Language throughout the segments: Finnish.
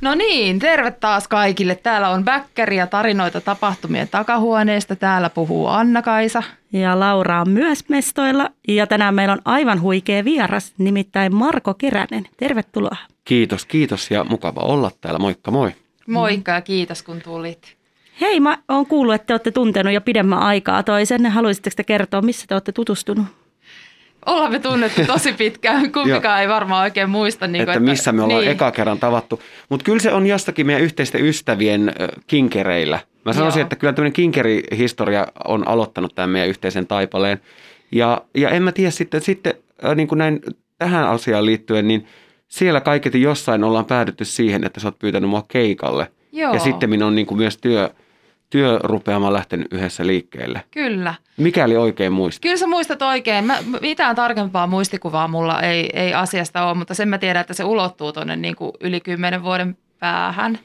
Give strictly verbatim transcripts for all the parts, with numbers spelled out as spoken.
No niin, terve taas kaikille. Täällä on Bäkkäriä tarinoita tapahtumien takahuoneesta. Täällä puhuu Anna-Kaisa. Ja Laura on myös mestoilla. Ja tänään meillä on aivan huikea vieras, nimittäin Marko Keränen. Tervetuloa. Kiitos, kiitos ja mukava olla täällä. Moikka, moi. Moikka ja kiitos kun tulit. Hei, mä oon kuullut, että te olette tuntenut jo pidemmän aikaa toisen. Haluaisitteko te kertoa, missä te olette tutustunut? Ollaan me tunnettu tosi pitkään, kumpikaan ei varmaan oikein muista. Niin että, että missä me ollaan niin. Eka kerran tavattu. Mutta kyllä se on jostakin meidän yhteisten ystävien kinkereillä. Mä sanoisin, Joo. että kyllä tämmöinen kinkerihistoria on aloittanut tämän meidän yhteisen taipaleen. Ja, ja en mä tiedä sitten, sitten niin kuin näin tähän asiaan liittyen, niin siellä kaiketi jossain ollaan päädytty siihen, että sä oot pyytänyt mua keikalle. Joo. Ja sitten minä on niin kuin myös työ... Työrupeama on lähtenyt yhdessä liikkeelle. Kyllä. Mikäli oikein muistat. Kyllä sä muistat oikein. Mä, mitään tarkempaa muistikuvaa mulla ei, ei asiasta ole, mutta sen mä tiedän, että se ulottuu tuonne niin kuin yli kymmenen vuoden päähän.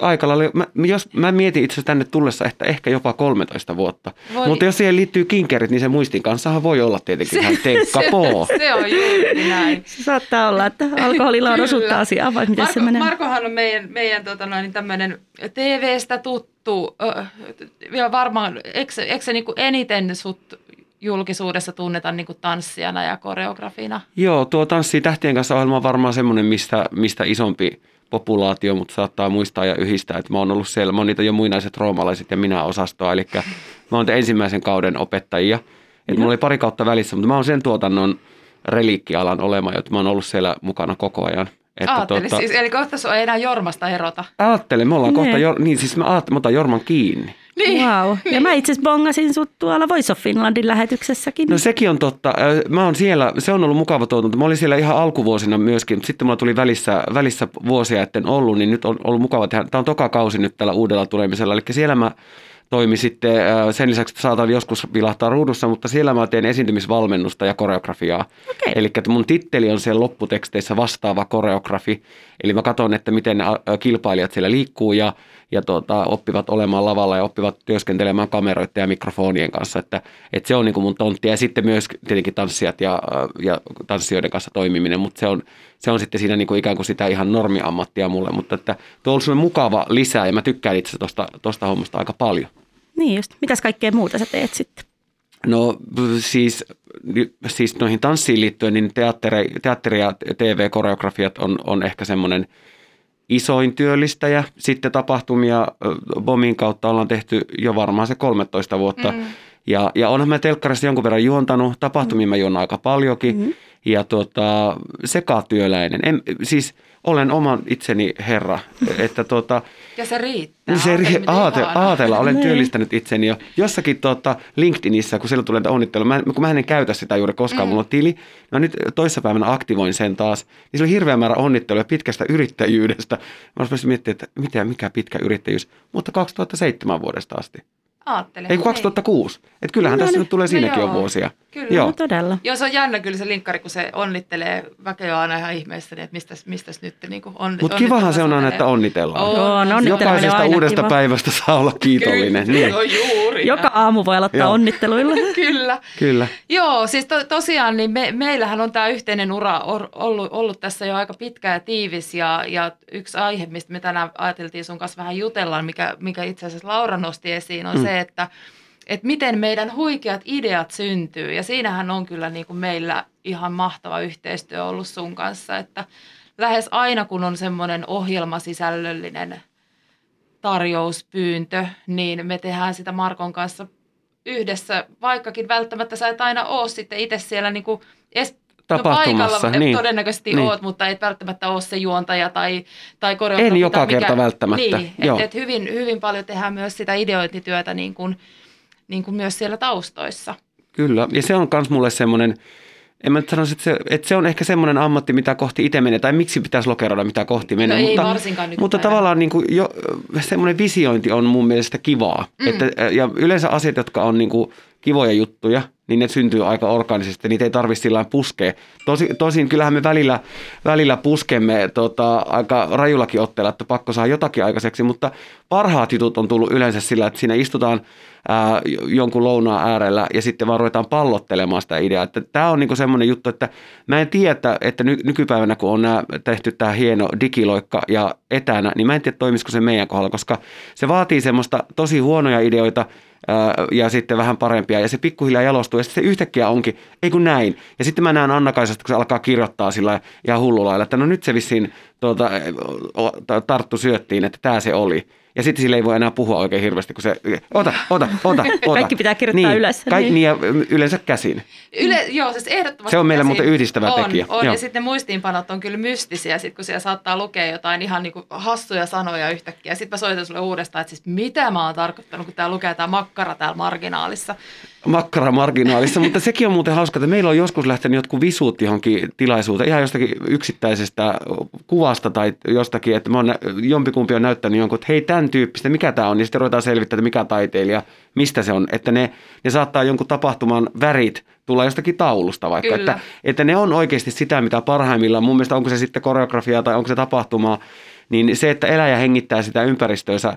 Aika lailla. Mä, jos, mä mietin itse asiassa tänne tullessa, että ehkä jopa kolmetoista vuotta. Voi. Mutta jos siihen liittyy kinkerit, niin se muistin kanssahan voi olla tietenkin ihan tenkkapoo. Se, se on juuri näin. Se saattaa olla, että alkoholilla on osuutta asiaa, vai miten Marko, se menee? Markohan on meidän, meidän tota noin, tämmöinen T V:stä tuttu, ja varmaan, eikö, eikö se niin kuin eniten sut julkisuudessa tunneta niin kuin tanssijana ja koreografina? Joo, tuo Tanssii tähtien kanssa -ohjelma on varmaan semmoinen, mistä, mistä isompi populaatio, mutta saattaa muistaa ja yhdistää, että mä oon ollut siellä. Mä oon niitä jo muinaiset roomalaiset ja minä osastoa, eli mä oon ensimmäisen kauden opettajia. Et mulla oli pari kautta välissä, mutta mä oon sen tuotannon reliikkialan olema, että mä oon ollut siellä mukana koko ajan. Että aattele, tuota, siis, eli kohta sun ei enää Jormasta erota. Aattele, me ollaan ne. kohta, jor, niin siis mä, aat, mä otan Jorman kiinni. Niin. Wow. Ja mä itse asiassa bongasin sut tuolla Voice of Finlandin lähetyksessäkin. No sekin on totta. Mä oon siellä, se on ollut mukava tuotanto. Mä olin siellä ihan alkuvuosina myöskin, mutta sitten mulla tuli välissä, välissä vuosia, etten ollut, niin nyt on ollut mukava tehdä. Tää on toka kausi nyt tällä uudella tulemisella, eli siellä mä toimin sitten, sen lisäksi saatan joskus vilahtaa ruudussa, mutta siellä mä teen esiintymisvalmennusta ja koreografiaa. Okay. Eli mun titteli on siellä lopputeksteissä vastaava koreografi, eli mä katson, että miten kilpailijat siellä liikkuu ja ja tuota, oppivat olemaan lavalla ja oppivat työskentelemään kameroiden ja mikrofonien kanssa, että, että se on niin kuin mun tontti. Ja sitten myös tietenkin tanssijat ja, ja tanssijoiden kanssa toimiminen, mutta se on, se on sitten siinä niin kuin ikään kuin sitä ihan normiammattia mulle, mutta että tuo on semmoinen mukava lisää ja mä tykkään itse asiassa tuosta hommasta aika paljon. Niin just. Mitäs kaikkea muuta sä teet sitten? No siis, siis noihin tanssiin liittyen, niin teatteri, teatteri ja T V-koreografiat on, on ehkä semmoinen isoin työllistäjä. Sitten tapahtumia Bomin kautta ollaan tehty jo varmaan se kolmetoista vuotta. Mm. Ja, ja onhan mä telkkarissa jonkun verran juontanut. Tapahtumia mm. mä juon aika paljonkin. Mm. Ja tuota, sekatyöläinen. En, siis olen oman itseni herra. Että tuota, ja se riittää. Se ri- aate, aatella. Olen työllistänyt itseni jo jossakin tuota LinkedInissä, kun siellä tulee onnittelu. Mä, kun mä en käytä sitä juuri koskaan, mm. mulla on tili. No nyt toissapäivänä aktivoin sen taas. Niin se oli hirveä määrä onnitteluja pitkästä yrittäjyydestä. Mä olisin miettinyt, että mitä, mikä pitkä yrittäjyys. Mutta kaksituhattaseitsemän vuodesta asti. Aattelen. Ei kun kaksituhattakuusi. Että kyllähän no, tässä nyt tulee no, siinäkin joo. on vuosia. Kyllä, joo. No, todella. Joo, se on jännä kyllä se linkkari, kun se onnittelee väkeä aina ihan ihmeessä, niin että mistäs, mistäs nyt niin kuin on. Mutta kivahan se on aina, että onnitellaan. On, on jokaisesta uudesta kiva. Päivästä saa olla kiitollinen. Kyllä, niin. No, juuri. Joka aamu voi aloittaa onnitteluilla. kyllä. Kyllä. Joo, siis to, tosiaan niin me, meillähän on tämä yhteinen ura ollut, ollut tässä jo aika pitkä ja tiivis. Ja, ja yksi aihe, mistä me tänään ajateltiin sun kanssa vähän jutellaan, mikä, mikä itse asiassa Laura nosti esiin, on mm. se, että että miten meidän huikeat ideat syntyy, ja siinähän on kyllä niin kuin meillä ihan mahtava yhteistyö ollut sun kanssa, että lähes aina kun on semmoinen ohjelmasisällöllinen tarjouspyyntö, niin me tehdään sitä Markon kanssa yhdessä, vaikkakin välttämättä sä et aina ole sitten itse siellä niin kuin es- no paikalla niin. todennäköisesti niin. oot, mutta et välttämättä ole se juontaja tai, tai koreografi. En joka mikä, kerta välttämättä. Niin, että et hyvin, hyvin paljon tehdään myös sitä ideointityötä niin kuin, niin kuin myös siellä taustoissa. Kyllä, ja se on myös mulle semmoinen, en mä nyt sanoisi, että se, että se on ehkä semmoinen ammatti, mitä kohti itse menee, tai miksi pitäisi lokeroida, mitä kohti menee. No mutta, mutta tavallaan niin kuin jo, semmoinen visiointi on mun mielestä kivaa. Mm. Että, ja yleensä asiat, jotka on niin kuin kivoja juttuja, niin ne syntyy aika orgaanisesti, niitä ei tarvitse sillä puskea. Tosin, tosin kyllähän me välillä, välillä puskemme tota, aika rajullakin otteella, että pakko saa jotakin aikaiseksi, mutta parhaat jutut on tullut yleensä sillä, että siinä istutaan ää, jonkun lounaan äärellä ja sitten vaan ruvetaan pallottelemaan sitä ideaa. Että tämä on niinku semmoinen juttu, että mä en tiedä, että, että ny, nykypäivänä kun on nää, tehty tämä hieno digiloikka ja etänä, niin mä en tiedä toimisiko se meidän kohdalla, koska se vaatii semmoista tosi huonoja ideoita, ja sitten vähän parempia, ja se pikkuhiljaa jalostuu, ja sitten se yhtäkkiä onkin, ei kun näin. Ja sitten mä näen Anna-Kaisasta, kun se alkaa kirjoittaa sillä ihan hullulailla, että no nyt se vissiin tuota, tarttu syöttiin, että tämä se oli. Ja sitten sillä ei voi enää puhua oikein hirveästi, kun se, ota, ota, ota, ota. Kaikki pitää kirjoittaa niin, ylös. Kaik, niin, ja yleensä käsin. Yle, joo, siis ehdottomasti se on meillä muuten yhdistävä on, tekijä. On, joo. Ja sitten ne muistiinpanot on kyllä mystisiä, sit kun siellä saattaa lukea jotain ihan niinku hassuja sanoja yhtäkkiä. Sitten mä soitan sulle uudestaan, että siis mitä mä oon tarkoittanut, kun tää lukee tää makkara täällä marginaalissa. Makkara marginaalissa, mutta sekin on muuten hauska, että meillä on joskus lähtenyt jotkut visuut johonkin tilaisuuteen, ihan jostakin yksittäisestä kuvasta tai jostakin, että mä oon, jompikumpi on näyttänyt jonkun, että hei, tämän tyyppistä, mikä tämä on, niin sitten ruvetaan selvittämään, mikä taiteilija, mistä se on, että ne, ne saattaa jonkun tapahtuman värit tulla jostakin taulusta vaikka, että, että ne on oikeasti sitä, mitä parhaimmillaan, mun mielestä onko se sitten koreografiaa tai onko se tapahtumaa, niin se, että eläjä hengittää sitä ympäristöönsä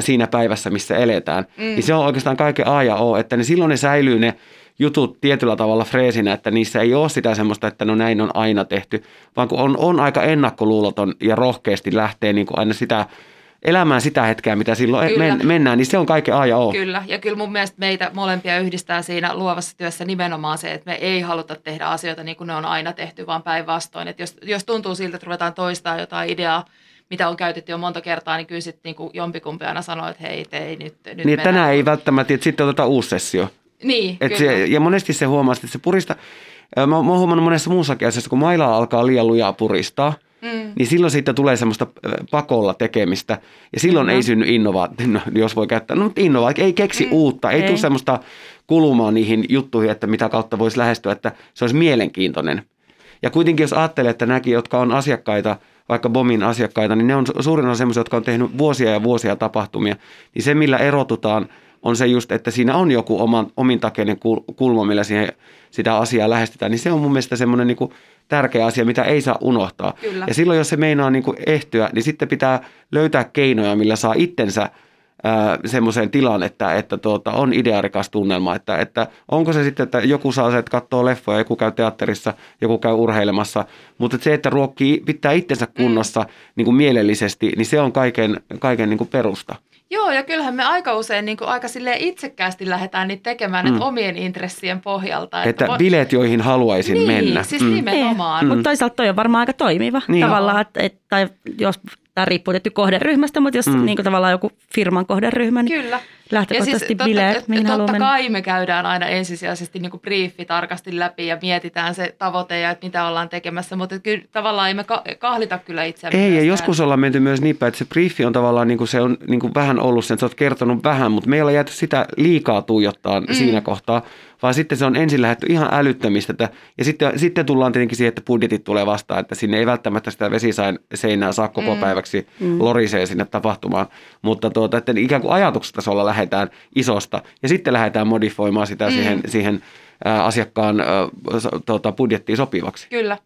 siinä päivässä, missä eletään, mm. niin se on oikeastaan kaiken A ja O, että ne, silloin ne säilyy ne jutut tietyllä tavalla freesinä, että niissä ei ole sitä semmoista, että no näin on aina tehty, vaan kun on, on aika ennakkoluuloton ja rohkeasti lähtee niin kuin aina sitä elämään sitä hetkeä, mitä silloin men, mennään, niin se on kaiken A ja O. Kyllä, ja kyllä mun mielestä meitä molempia yhdistää siinä luovassa työssä nimenomaan se, että me ei haluta tehdä asioita niin kuin ne on aina tehty, vaan päinvastoin. Että jos, jos tuntuu siltä, että ruvetaan toistaa jotain ideaa, mitä on käytetty jo monta kertaa, niin kyllä sitten niin jompikumpi aina sanoo, että hei, ei nyt, nyt niin mennään. Tänään ei välttämättä, että sitten otetaan uusi sessio. Niin, et kyllä. Se, ja monesti se huomaa, että se purista, mä oon huomannut monessa muussakin asiassa, kun mailaa alkaa liian lujaa puristaa, Mm. niin silloin siitä tulee semmoista pakolla tekemistä ja silloin mm-hmm. ei synny innovaatio, no, jos voi käyttää, no mutta innovaatio, ei keksi mm. uutta, ei, ei tule semmoista kulumaa niihin juttuihin, että mitä kautta voisi lähestyä, että se olisi mielenkiintoinen. Ja kuitenkin jos ajattelee, että nämäkin, jotka on asiakkaita, vaikka Bomin asiakkaita, niin ne on suurin osa semmoisia, jotka on tehnyt vuosia ja vuosia tapahtumia, niin se millä erotutaan on se just, että siinä on joku oman, omintakeinen kulma, millä siihen, sitä asiaa lähestytään, niin se on mun mielestä semmoinen niin kuin tärkeä asia, mitä ei saa unohtaa. Kyllä. Ja silloin, jos se meinaa niin kuin ehtyä, niin sitten pitää löytää keinoja, millä saa itsensä semmoiseen tilaan, että, että tuota, on idearikas tunnelma, että, että onko se sitten, että joku saa se, että katsoo leffoja, joku käy teatterissa, joku käy urheilemassa, mutta se, että ruokkii, pitää itsensä kunnossa mm. niin kuin mielellisesti, niin se on kaiken, kaiken niin kuin perusta. Joo, ja kyllähän me aika usein niin kuin aika silleen itsekkäästi lähdetään niitä tekemään mm. omien intressien pohjalta. Että, että bileet, joihin haluaisin niin, mennä. Siis mm. nimenomaan. Mm. Mutta toisaalta toi on varmaan aika toimiva niin tavallaan, että jos tämä riippuu tietty kohderyhmästä, mutta jos mm. niin kuin tavallaan joku firman kohderyhmä, niin kyllä. lähtökohtaisesti siis bileet, mihin haluaa mennä. Totta kai me käydään aina ensisijaisesti niin kuin briifi tarkasti läpi ja mietitään se tavoite ja että mitä ollaan tekemässä, mutta kyllä tavallaan ei me kahlita kyllä itseämme. Ei, ja joskus ollaan menty myös niin päin, että se briefi on tavallaan, niin kuin se on niin kuin vähän ollut sen, että sä oot kertonut vähän, mutta me ei olla jääty sitä liikaa tuijottaa mm. siinä kohtaa, vaan sitten se on ensin lähdetty ihan älyttämistä. Ja sitten, sitten tullaan tietenkin siihen, että budjetit tulee vastaan, että sinne ei välttämättä sitä vesiseinää saa koko päiväksi mm. lorisee sinne tapahtumaan. Mutta tuota, että ikään kuin ajatuksetasolla lähdetään isosta ja sitten lähdetään modifoimaan sitä mm. siihen, siihen ä, asiakkaan ä, tuota, budjettiin sopivaksi. Kyllä.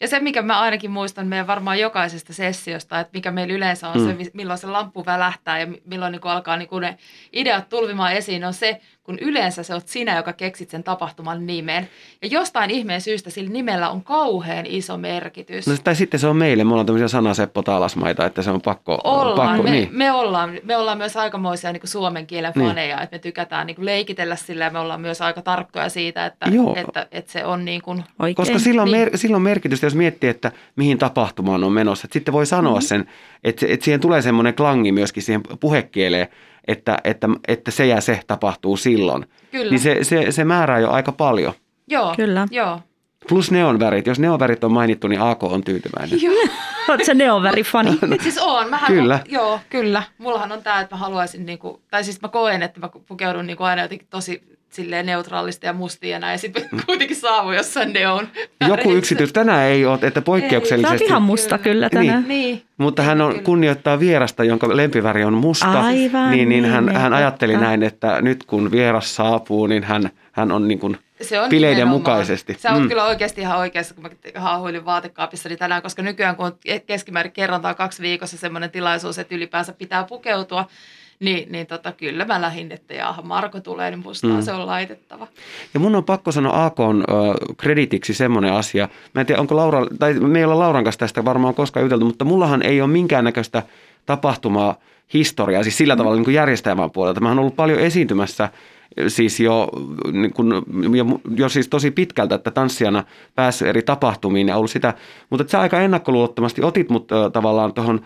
Ja se, mikä mä ainakin muistan meidän varmaan jokaisesta sessiosta, että mikä meillä yleensä on mm. se, milloin se lamppu välähtää ja milloin niin kuin alkaa niin kuin ne ideat tulvimaan esiin, on se, kun yleensä se oot sinä, joka keksit sen tapahtuman nimen. Ja jostain ihmeen syystä sillä nimellä on kauhean iso merkitys. No, tai sitten se on meille. Me ollaan tämmöisiä sanaseppo-taalasmaita, että se on pakko. Ollaan. Pakko, me, niin. me, ollaan me ollaan myös aikamoisia niin kuin suomen kielen faneja, niin. että me tykätään niin kuin leikitellä sillä ja me ollaan myös aika tarkkoja siitä, että, että, että, että se on niin kuin oikein. Koska sillä on, mer- sillä on merkitystä, jos miettii, että mihin tapahtumaan on menossa. Että sitten voi sanoa mm-hmm. sen, että, että siihen tulee semmoinen klangi myöskin siihen puhekieleen, Että, että, että se ja se tapahtuu silloin, kyllä. niin se, se, se määrää jo aika paljon. Joo, kyllä. Joo. Plus neonvärit. Jos neonvärit on mainittu, niin A K on tyytyväinen. Joo. Oletko sä neonvärifani? No, siis oon. Mähän kyllä. On, joo, kyllä. Mullahan on tää, että mä haluaisin, niinku, tai siis mä koen, että mä pukeudun niinku aina jotenkin tosi silleen neutraalista ja mustia näin, ja sitten kuitenkin saavun jossain neon. Joku yksityis tänään ei ole, että poikkeuksellisesti. Ei, tämä on ihan musta kyllä tänään. Niin. Niin. Mutta hän on, kunnioittaa vierasta, jonka lempiväri on musta. Aivan. Niin, niin, niin hän, hän ajatteli näin, että nyt kun vieras saapuu, niin hän, hän on niin kuin Se on bileiden mukaisesti. Sä oot mm. kyllä oikeasti ihan oikeassa, kun mä haahuilin vaatekaapissani tänään, koska nykyään kun on keskimäärin kerran tai kaksi viikossa semmoinen tilaisuus, että ylipäänsä pitää pukeutua, niin, niin tota, kyllä mä lähdin, että jaaha, Marko tulee, niin musta mm. se on laitettava. Ja mun on pakko sanoa A K:n äh, kreditiksi semmoinen asia. Mä en tiedä, onko Laura, tai me ei olla Lauran kanssa tästä varmaan koskaan juteltu, mutta mullahan ei ole minkäännäköistä tapahtumaa, historiaa, siis sillä tavalla niin kuin järjestäjän puolelta. Mä oon ollut paljon esiintymässä siis jo, niin kun, jo, jo siis tosi pitkältä, että tanssijana päässyt eri tapahtumiin ja ollut sitä, mutta sä aika ennakkoluulottomasti otit mut äh, tavallaan tuohon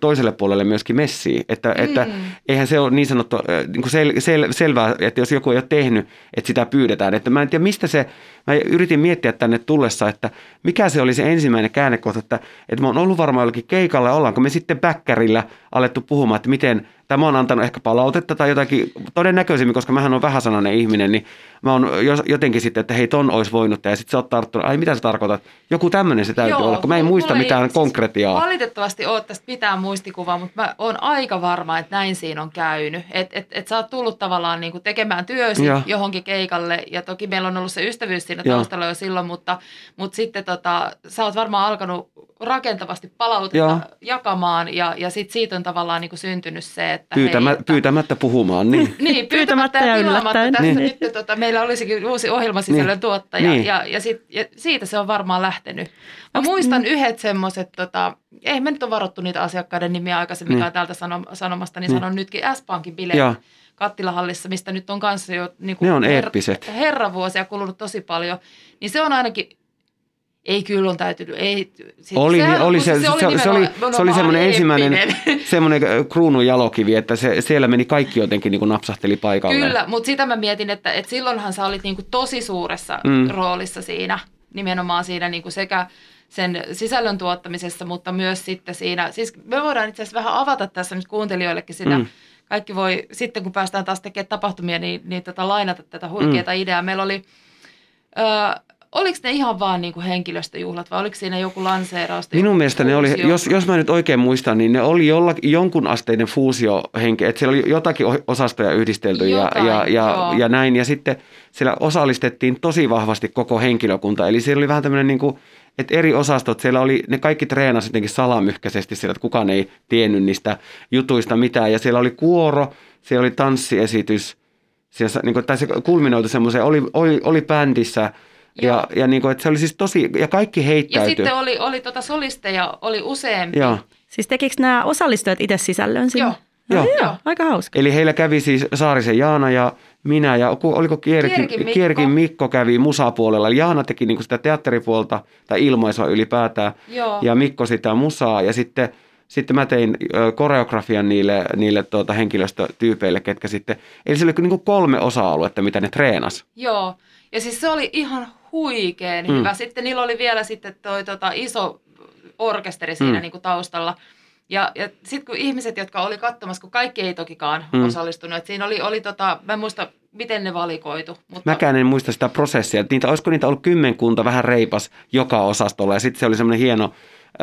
toiselle puolelle myöskin messiin, että, mm. että eihän se ole niin sanottu niin kuin sel, sel, selvää, että jos joku ei ole tehnyt, että sitä pyydetään. Että mä en tiedä, mistä se, mä yritin miettiä tänne tullessa, että mikä se oli se ensimmäinen käännekohta, että, että mä oon ollut varmaan jollakin keikalla, ollaanko me sitten bäkkärillä alettu puhumaan, että miten, tai mä oon antanut ehkä palautetta tai jotakin todennäköisemmin, koska mähän on vähäsanainen ihminen, niin mä oon jotenkin sitten, että hei ton olisi voinut tehdä, ja sit sä oot tarttunut, ai mitä sä tarkoitat, joku tämmöinen se täytyy Joo, olla, kun mä en muista mitään ei, konkretiaa. Siis valitettavasti oot tästä mitään muistikuvaa, mutta mä oon aika varma, että näin siinä on käynyt, että et, et sä oot tullut tavallaan niinku tekemään työsi ja johonkin keikalle, ja toki meillä on ollut se ystävyys siinä taustalla ja jo silloin, mutta, mutta sitten tota, sä oot varmaan alkanut rakentavasti palautetta ja jakamaan, ja, ja sit siitä on tavallaan niinku syntynyt se, Pyytämä, hei, pyytämättä puhumaan, niin. Niin, pyytämättä ja yllättäen. Tässä niin. Nyt tota, meillä olisikin uusi ohjelmasisällön niin. tuottaja niin. ja, ja, sit, ja siitä se on varmaan lähtenyt. Mä Onks, muistan niin. yhdet semmoiset, tota, ei me nyt ole varottu niitä asiakkaiden nimiä aikaisemmin niin. täältä sanomasta, niin, niin sanon nytkin S-Pankin bileet ja Kattilahallissa, mistä nyt on kanssa jo niin kuin her- herravuosia kulunut tosi paljon, niin se on ainakin... Ei kyllä on täytynyt, ei. Oli, sehän, oli, se, se, se, oli se oli, se oli semmoinen ensimmäinen semmoinen kruunun jalokivi, että se, siellä meni kaikki jotenkin niin kuin napsahteli paikalle. Kyllä, mutta sitä mä mietin, että, että silloinhan sä olit niin kuin tosi suuressa mm. roolissa siinä, nimenomaan siinä niin kuin sekä sen sisällön tuottamisessa, mutta myös sitten siinä, siis me voidaan itse asiassa vähän avata tässä nyt kuuntelijoillekin sitä, mm. kaikki voi sitten kun päästään taas tekemään tapahtumia, niin, niin tota, lainata tätä hurkeata mm. ideaa. Meillä oli... Öö, Oliko ne ihan vaan niin kuin henkilöstöjuhlat vai oliko siinä joku lanseerausta? Minun mielestä ne oli, jos, jos mä nyt oikein muistan, niin ne oli jollakin, jonkun asteinen fuusiohenki, että siellä oli jotakin osastoja yhdistelty jotain, ja, ja, ja näin. Ja sitten siellä osallistettiin tosi vahvasti koko henkilökunta, eli siellä oli vähän tämmöinen niin kuin, että eri osastot, siellä oli, ne kaikki treenasi jotenkin salamyhkäisesti siellä, että kukaan ei tiennyt niistä jutuista mitään. Ja siellä oli kuoro, siellä oli tanssiesitys, siellä, niin kuin, tai se kulminoitu semmoiseen, oli, oli, oli bändissä. Ja, ja, ja niin kuin, että se oli siis tosi, ja kaikki heittäytyi. Ja sitten oli, oli tota solisteja, oli useampi. Joo. Siis tekikö nämä osallistujat itse sisällön sinne? Joo. No, joo. joo. Aika hauska. Eli heillä kävi siis Saarisen Jaana ja minä, ja oliko Kierikki Mikko. Kierikki Mikko kävi musapuolella. Jaana teki niin kuin sitä teatteripuolta tai ilmaisua ylipäätään, joo. ja Mikko sitä musaa, ja sitten... Sitten mä tein koreografian niille, niille tuota henkilöstötyypeille, ketkä sitten, eli se oli niin kuin kolme osa-aluetta, mitä ne treenasi. Joo, ja siis se oli ihan huikeen mm. hyvä. Sitten niillä oli vielä sitten toi tota, iso orkesteri siinä mm. niin kuin taustalla. Ja, ja sitten kun ihmiset, jotka oli katsomassa, kun kaikki ei tokikaan mm. osallistunut, että siinä oli, oli tota, mä en muista, miten ne valikoitu. Mutta... Mäkään en muista sitä prosessia. Niitä, olisiko niitä ollut kymmenkunta vähän reipas joka osastolla, ja sitten se oli semmoinen hieno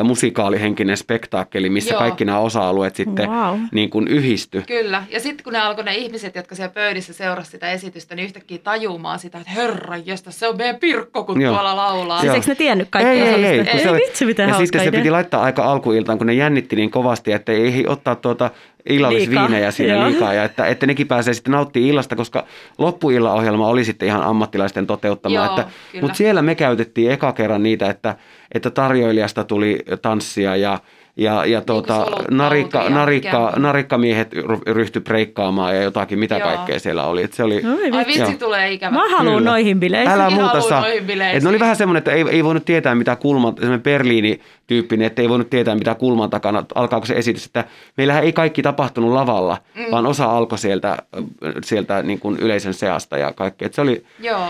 musikaalihenkinen spektaakkeli, missä Joo. kaikki nämä osa-alueet sitten wow. niin kuin yhdistyi. Kyllä, ja sitten kun ne alkoi ne ihmiset, jotka siellä pöydissä seurasi sitä esitystä, niin yhtäkkiä tajumaan sitä, että herranjestas, se on meidän Pirkko, kun Joo. tuolla laulaa. Siis eikö ne tiennyt kaikki osallista? Ei, ei, ei. Ei vitsi, mitä hauskaa. Ja sitten se piti laittaa aika alkuiltaan, kun ne jännitti niin kovasti, että ei ottaa tuota illallisviinejä siinä Joo. liikaa, ja että, että nekin pääsee sitten nauttimaan illasta, koska loppuillan ohjelma oli sitten ihan ammattilaisten toteuttamaa. Mutta siellä me käytettiin eka kerran niitä, että, että tarjoilijasta tuli tanssia ja, ja, ja tuota, narikka, narikka, narikkamiehet ryhtyi breikkaamaan ja jotakin, mitä Joo. kaikkea siellä oli. Et se oli no, ai vitsi, tulee ikävä. Mä haluun Kyllä. noihin bileisiin. Älä muuta saa. Ne oli vähän semmoinen, että ei, ei voinut tietää mitä kulman, semmoinen Berliini-tyyppinen, että ei voinut tietää mitä kulman takana, alkaako se esitys. Että meillähän ei kaikki tapahtunut lavalla, mm. vaan osa alkoi sieltä, sieltä niin kuin yleisön seasta ja kaikkea. Et se oli,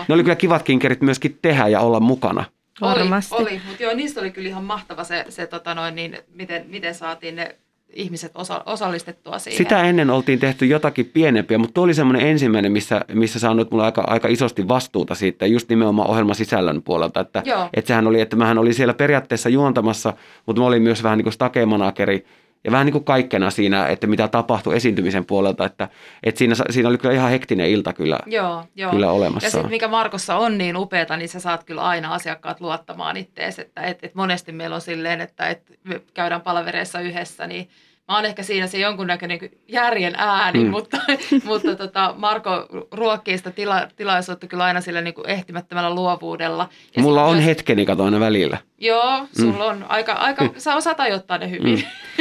ne oli kyllä kivat kinkerit myöskin tehdä ja olla mukana. Varmasti. Oli, oli. Mutta joo, niistä oli kyllä ihan mahtava se, se tota noin, niin miten, miten saatiin ne ihmiset osa, osallistettua siihen. Sitä ennen oltiin tehty jotakin pienempiä, mutta tuo oli semmoinen ensimmäinen, missä, missä sä annoit mulle aika, aika isosti vastuuta siitä, just nimenomaan ohjelmasisällön puolelta. Että, että sehän oli, että mähän olin siellä periaatteessa juontamassa, mutta mä olin myös vähän niin kuin stakemanageri Ja vähän niin kuin kaikkena siinä, että mitä tapahtui esiintymisen puolelta, että, että siinä, siinä oli kyllä ihan hektinen ilta kyllä, joo, joo. kyllä olemassa. Ja sitten mikä Markossa on niin upeata, niin sä saat kyllä aina asiakkaat luottamaan ittees. Että, et, et monesti meillä on silleen, että et me käydään palavereissa yhdessä, niin mä oon ehkä siinä se jonkunnäköinen järjen ääni, mm. mutta, mutta tota, Marko ruokkii sitä tila, tilaisuutta kyllä aina sillä niin kuin ehtimättömällä luovuudella. Ja mulla on myös hetkeni, kato aina välillä. Joo, sulla mm. on aika, aika mm. sä osaat ajoittaa ne hyvin.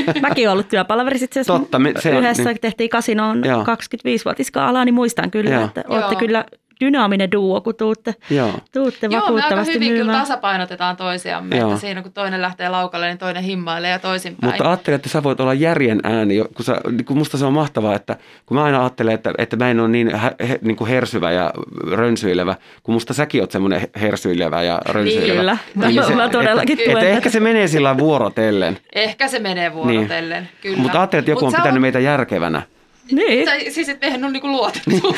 Mm. Mäkin oon ollut työpalaverissa itse asiassa. Totta, me, se, yhdessä niin. Tehtiin kasinoon kaksikymmentäviisivuotiskaalaa, niin muistan kyllä, joo. että ootte joo. kyllä dynaaminen duo, kun tuutte, tuutte Joo, vakuuttavasti myymään. Joo, me aika hyvin myymään. Kyllä tasapainotetaan toisiamme, Joo. että siinä kun toinen lähtee laukalle, niin toinen himmailee ja toisinpäin. Mutta ajattelin, että sä voit olla järjen ääni, kun, sä, kun musta se on mahtavaa, että kun mä aina ajattelen, että, että mä en ole niin, hä, niin kuin hersyvä ja rönsyilevä, kun musta säkin oot semmoinen hersyilevä ja rönsyilevä. Kyllä, niin no, se, mä todellakin että, että ehkä se menee sillä vuorotellen. Ehkä se menee vuorotellen, niin. kyllä. Mutta ajattelin, että joku Mut on pitänyt on meitä järkevänä. Niin. Sä, siis, että meihän on niin kuin luotettu.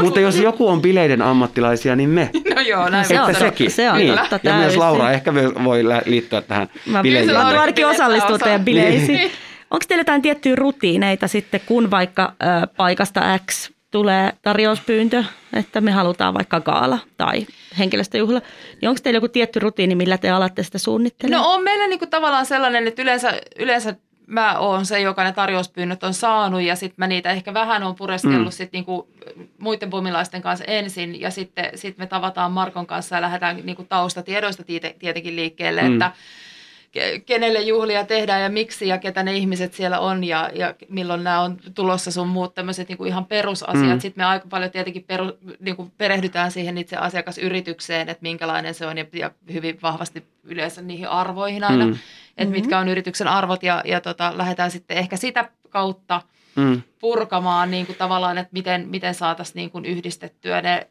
Mutta jos joku on bileiden ammattilaisia, niin me. No joo, näin se on. Sekin. Se on niin. totta. Ja myös Laura ehkä voi liittyä tähän bileihin. Mä ainakin osallistuu teidän bileisiin. Niin. Onko teillä jotain tiettyjä rutiineita sitten, kun vaikka äh, paikasta X tulee tarjouspyyntö, että me halutaan vaikka gaala tai henkilöstöjuhla, niin onko teillä joku tietty rutiini, millä te alatte sitä suunnittelemaan? No on meillä niinku tavallaan sellainen, että yleensä... yleensä mä oon se, joka ne tarjouspyynnöt on saanut ja sitten mä niitä ehkä vähän oon pureskellut mm. sit niinku muiden bomilaisten kanssa ensin ja sitten sit me tavataan Markon kanssa ja lähdetään niinku taustatiedoista tietenkin liikkeelle, mm. että kenelle juhlia tehdään ja miksi ja ketä ne ihmiset siellä on ja, ja milloin nämä on tulossa sun muut tämmöiset niinku ihan perusasiat. Mm. Sitten me aika paljon tietenkin peru, niinku perehdytään siihen itse asiakasyritykseen, että minkälainen se on ja, ja hyvin vahvasti yleensä niihin arvoihin aina, mm. että mm-hmm. mitkä on yrityksen arvot ja, ja tota, lähdetään sitten ehkä sitä kautta mm. purkamaan niinku tavallaan, että miten, miten saataisiin niinku yhdistettyä ne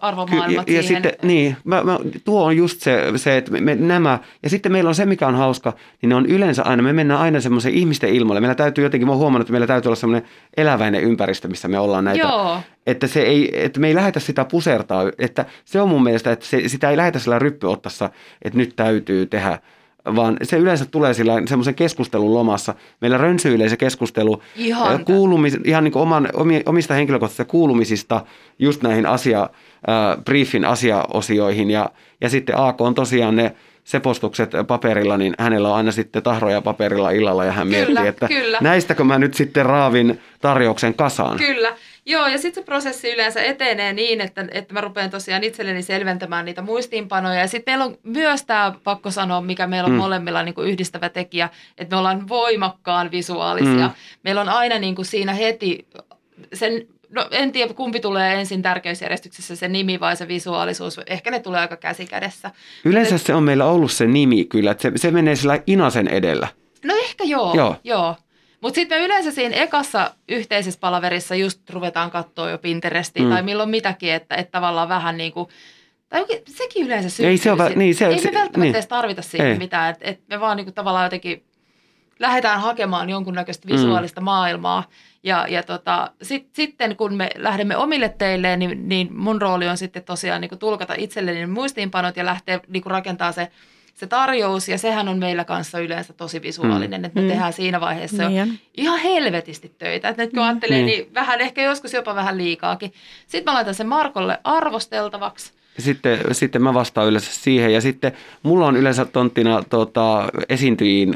arvomaailmat ja, ja siihen. Sitten, niin, mä, mä, tuo on just se, se että me, nämä, ja sitten meillä on se, mikä on hauska, niin ne on yleensä aina, me mennään aina semmoisen ihmisten ilmoille. Meillä täytyy jotenkin, mä oon huomannut, että meillä täytyy olla semmoinen eläväinen ympäristö, missä me ollaan näitä. Joo. Että, se ei, että me ei lähetä sitä pusertaa, että se on mun mielestä, että se, sitä ei lähetä sillä ryppyottassa, että nyt täytyy tehdä. Vaan se yleensä tulee sillä semmoisen keskustelun lomassa. Meillä rönsyilee se keskustelu ihan, kuulumis, ihan niin kuin oman, omista henkilökohtaisista kuulumisista just näihin asia, äh, briefin asiaosioihin. Ja, ja sitten A K on tosiaan ne sepostukset paperilla, niin hänellä on aina sitten tahroja paperilla illalla ja hän kyllä, miettii, että kyllä. näistäkö mä nyt sitten raavin tarjouksen kasaan. Kyllä. Joo, ja sitten se prosessi yleensä etenee niin, että, että mä rupean tosiaan itselleni selventämään niitä muistiinpanoja. Ja sitten meillä on myös tämä, pakko sanoa, mikä meillä on mm. molemmilla niin kuin yhdistävä tekijä, että me ollaan voimakkaan visuaalisia. Mm. Meillä on aina niin kuin siinä heti, sen, no en tiedä kumpi tulee ensin tärkeysjärjestyksessä, se nimi vai se visuaalisuus. Ehkä ne tulee aika käsi kädessä. Yleensä se on meillä ollut se nimi kyllä, että se, se menee sillä inasen edellä. No ehkä joo, joo. joo. Mutta sitten me yleensä siinä ekassa yhteisessä palaverissa just ruvetaan katsoa jo Pinterestiin mm. tai milloin mitäkin, että, että tavallaan vähän niin kuin, tai sekin yleensä syntyy. Ei, se on, niin, se, ei se, me välttämättä niin. edes tarvita siihen ei. mitään, että et me vaan niin kuin tavallaan jotenkin lähdetään hakemaan jonkunnäköistä visuaalista mm. maailmaa. Ja, ja tota, sit, sitten kun me lähdemme omille teilleen, niin, niin mun rooli on sitten tosiaan niin kuin tulkata itselleni niin muistiinpanot ja lähteä niin kuin rakentaa se, Se tarjous, ja sehän on meillä kanssa yleensä tosi visuaalinen, mm. että me mm. tehdään siinä vaiheessa niin ihan helvetisti töitä. Että nyt kun ajattelee, niin. niin vähän ehkä joskus jopa vähän liikaakin. Sitten mä laitan sen Markolle arvosteltavaksi. Sitten, sitten mä vastaan yleensä siihen, ja sitten mulla on yleensä tonttina tota, esiintyjiin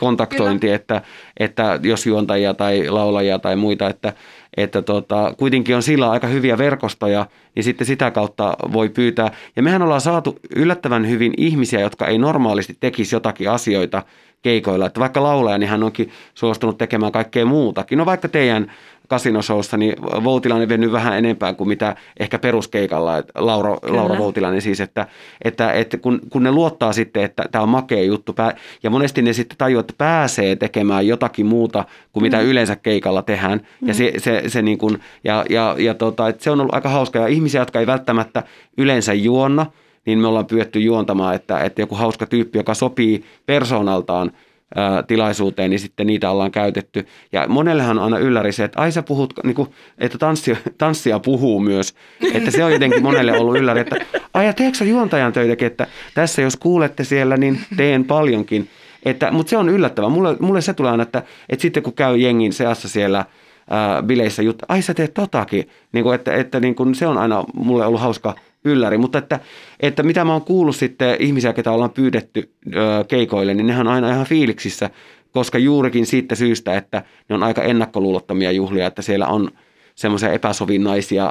kontaktointi, Kyllä. että, että jos juontajia tai laulajia tai muita, että, että tota, kuitenkin on sillä aika hyviä verkostoja, niin sitten sitä kautta voi pyytää. Ja mehän ollaan saatu yllättävän hyvin ihmisiä, jotka ei normaalisti tekisi jotakin asioita keikoilla. Että vaikka laulaja, niin hän onkin suostunut tekemään kaikkea muutakin. No vaikka teidän kasinoshowssa, niin Voutilainen vennyt vähän enempää kuin mitä ehkä peruskeikalla, että Laura, Laura Voutilainen siis, että, että, että kun, kun ne luottaa sitten, että tämä on makea juttu, ja monesti ne sitten tajuaa, että pääsee tekemään jotakin muuta kuin mitä mm. yleensä keikalla tehdään, mm. ja, se, se, se, niin kuin, ja, ja, ja tota, että se on ollut aika hauska, ja ihmisiä, jotka ei välttämättä yleensä juonna, niin me ollaan pyydetty juontamaan, että, että joku hauska tyyppi, joka sopii persoonaltaan ää, tilaisuuteen, niin sitten niitä ollaan käytetty. Ja monellehan on aina ylläri se, että ai sä puhut, niin kuin, että tanssia, tanssia puhuu myös. Että se on jotenkin monelle ollut ylläri, että ai ja teetkö sä juontajan töitäkin, että tässä jos kuulette siellä, niin teen paljonkin. Että, mutta se on yllättävää. Mulle, mulle se tulee aina, että, että sitten kun käy jengin seassa siellä ää, bileissä juttu, ai sä teet totakin. Niin kuin, että että niin kuin, se on aina mulle ollut hauska ylläri, mutta että, että mitä mä oon kuullut sitten ihmisiä, ketä ollaan pyydetty ö, keikoille, niin nehän on aina ihan fiiliksissä, koska juurikin siitä syystä, että ne on aika ennakkoluulottomia juhlia, että siellä on semmoisia epäsovinnaisia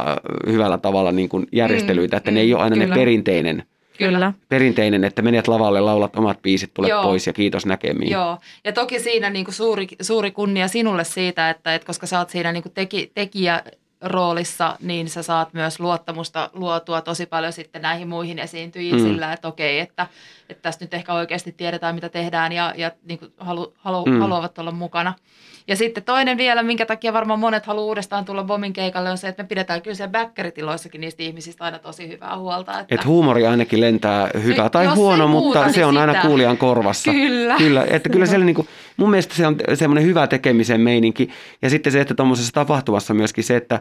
hyvällä tavalla niin kuin järjestelyitä, että mm, ne ei ole aina kyllä. ne perinteinen. Kyllä. Perinteinen, että menet lavalle, laulat omat biisit, tulet Joo. pois ja kiitos näkemiin. Joo, ja toki siinä niin kuin suuri, suuri kunnia sinulle siitä, että, että koska sä oot siinä niin kuin teki, tekijä, roolissa, niin sä saat myös luottamusta luotua tosi paljon sitten näihin muihin esiintyjiin mm. sillä, että okei, että, että tässä nyt ehkä oikeasti tiedetään, mitä tehdään ja, ja niin kuin halu, halu, mm. haluavat olla mukana. Ja sitten toinen vielä, minkä takia varmaan monet haluaa uudestaan tulla Bomin keikalle, on se, että me pidetään kyllä siellä bäkkäritiloissakin niistä ihmisistä aina tosi hyvää huolta. Että et huumori ainakin lentää hyvä no, tai huono, muuta, mutta niin se on sitä. Aina kuulijan korvassa. Kyllä. Kyllä, että kyllä siellä niin kuin, mun mielestä se on semmoinen hyvä tekemisen meininki. Ja sitten se, että tuommoisessa tapahtumassa myöskin se, että,